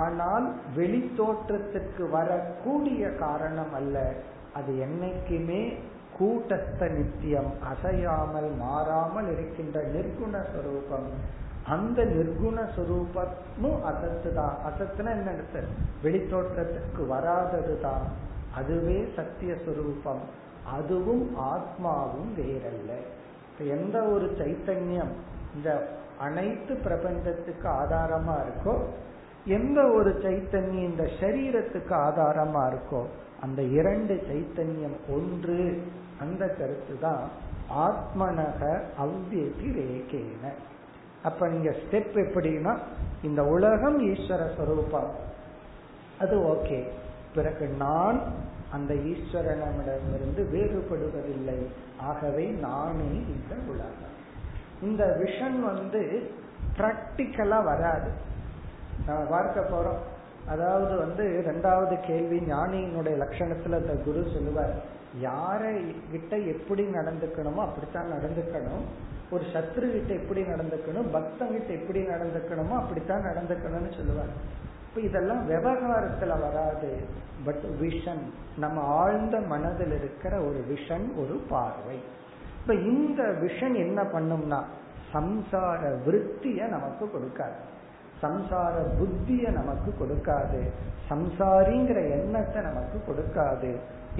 ஆனால் வெளித்தோற்றத்துக்கு வரக்கூடிய காரணம் அல்ல. அது என்னைக்குமே கூட்டஸ்த நித்தியம், அசையாமல் மாறாமல் இருக்கின்ற நிர்குண சொரூபம். அந்த நிர்குண சொரூபமும் அசத்துதான். அசத்துனா என்ன அர்த்தம்? வெளித்தோற்றத்துக்கு வராததுதான். அதுவே சத்திய சொரூபம். அதுவும் ஆத்மாவும் வேறல்ல. இப்ப எந்த ஒரு சைத்தன்யம் இந்த அனைத்து பிரபஞ்சத்துக்கு ஆதாரமா இருக்கோ, எந்த ஒரு சைத்தன்யம் இந்த சரீரத்துக்கு ஆதாரமா இருக்கோ, அந்த இரண்டு சைத்தன்யம் ஒன்று. அந்த கருத்து தான் ஆத்மனக அவ்யதிரேகேன. அப்ப நீங்க ஸ்டெப் எப்படின்னா, இந்த உலகம் ஈஸ்வர ஸ்வரூபம், அது ஓகே. பிறகு நான் அந்த ஈஸ்வரனிடமிருந்து வேறுபடுவதில்லை, ஆகவே நானே இந்த உலகம். இந்த விஷன் வந்து பிராக்டிக்கலா வராது. நம்ம பார்க்க போறோம். அதாவது வந்து ரெண்டாவது கேள்வி ஞானியினுடைய லட்சணத்துல அந்த குரு சொல்லுவார், யாரை கிட்ட எப்படி நடந்துக்கணுமோ அப்படித்தான் நடந்துக்கணும், ஒரு சத்ரு கிட்ட எப்படி நடந்துக்கணும், பக்தங்கிட்ட எப்படி நடந்துக்கணுமோ அப்படித்தான் நடந்துக்கணும்னு சொல்லுவார். இப்ப இதெல்லாம் விவகாரத்துல வராது. பட் விஷன், நம்ம ஆழ்ந்த மனதில் இருக்கிற ஒரு விஷன், ஒரு பார்வை. இப்ப இந்த விஷன் என்ன பண்ணும்னா சம்சார விருத்திய நமக்கு கொடுக்காது. சம்சார புத்திய நமக்கு கொடுக்காது, சம்சாரிங்கிற எண்ணத்தை நமக்கு கொடுக்காது.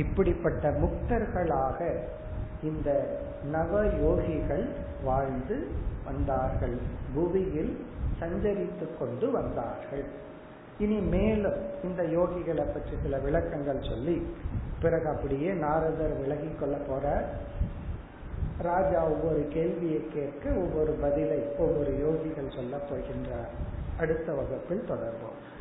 இப்படிப்பட்ட முக்தர்களாக இந்த நவயோகிகள் வாழ்ந்து வந்தார்கள், பூமியில் சஞ்சரித்து கொண்டு வந்தார்கள். இனி மேலும் இந்த யோகிகளை பற்றி சில விளக்கங்கள் சொல்லி பிறகு அப்படியே நாரதர் விலகி கொள்ள போறார். ராஜா ஒவ்வொரு கேள்வியை கேட்க ஒவ்வொரு பதிலை ஒவ்வொரு யோகிகள் சொல்ல போகின்றார். அடுத்த வகுப்பில் தொடர்வோம்.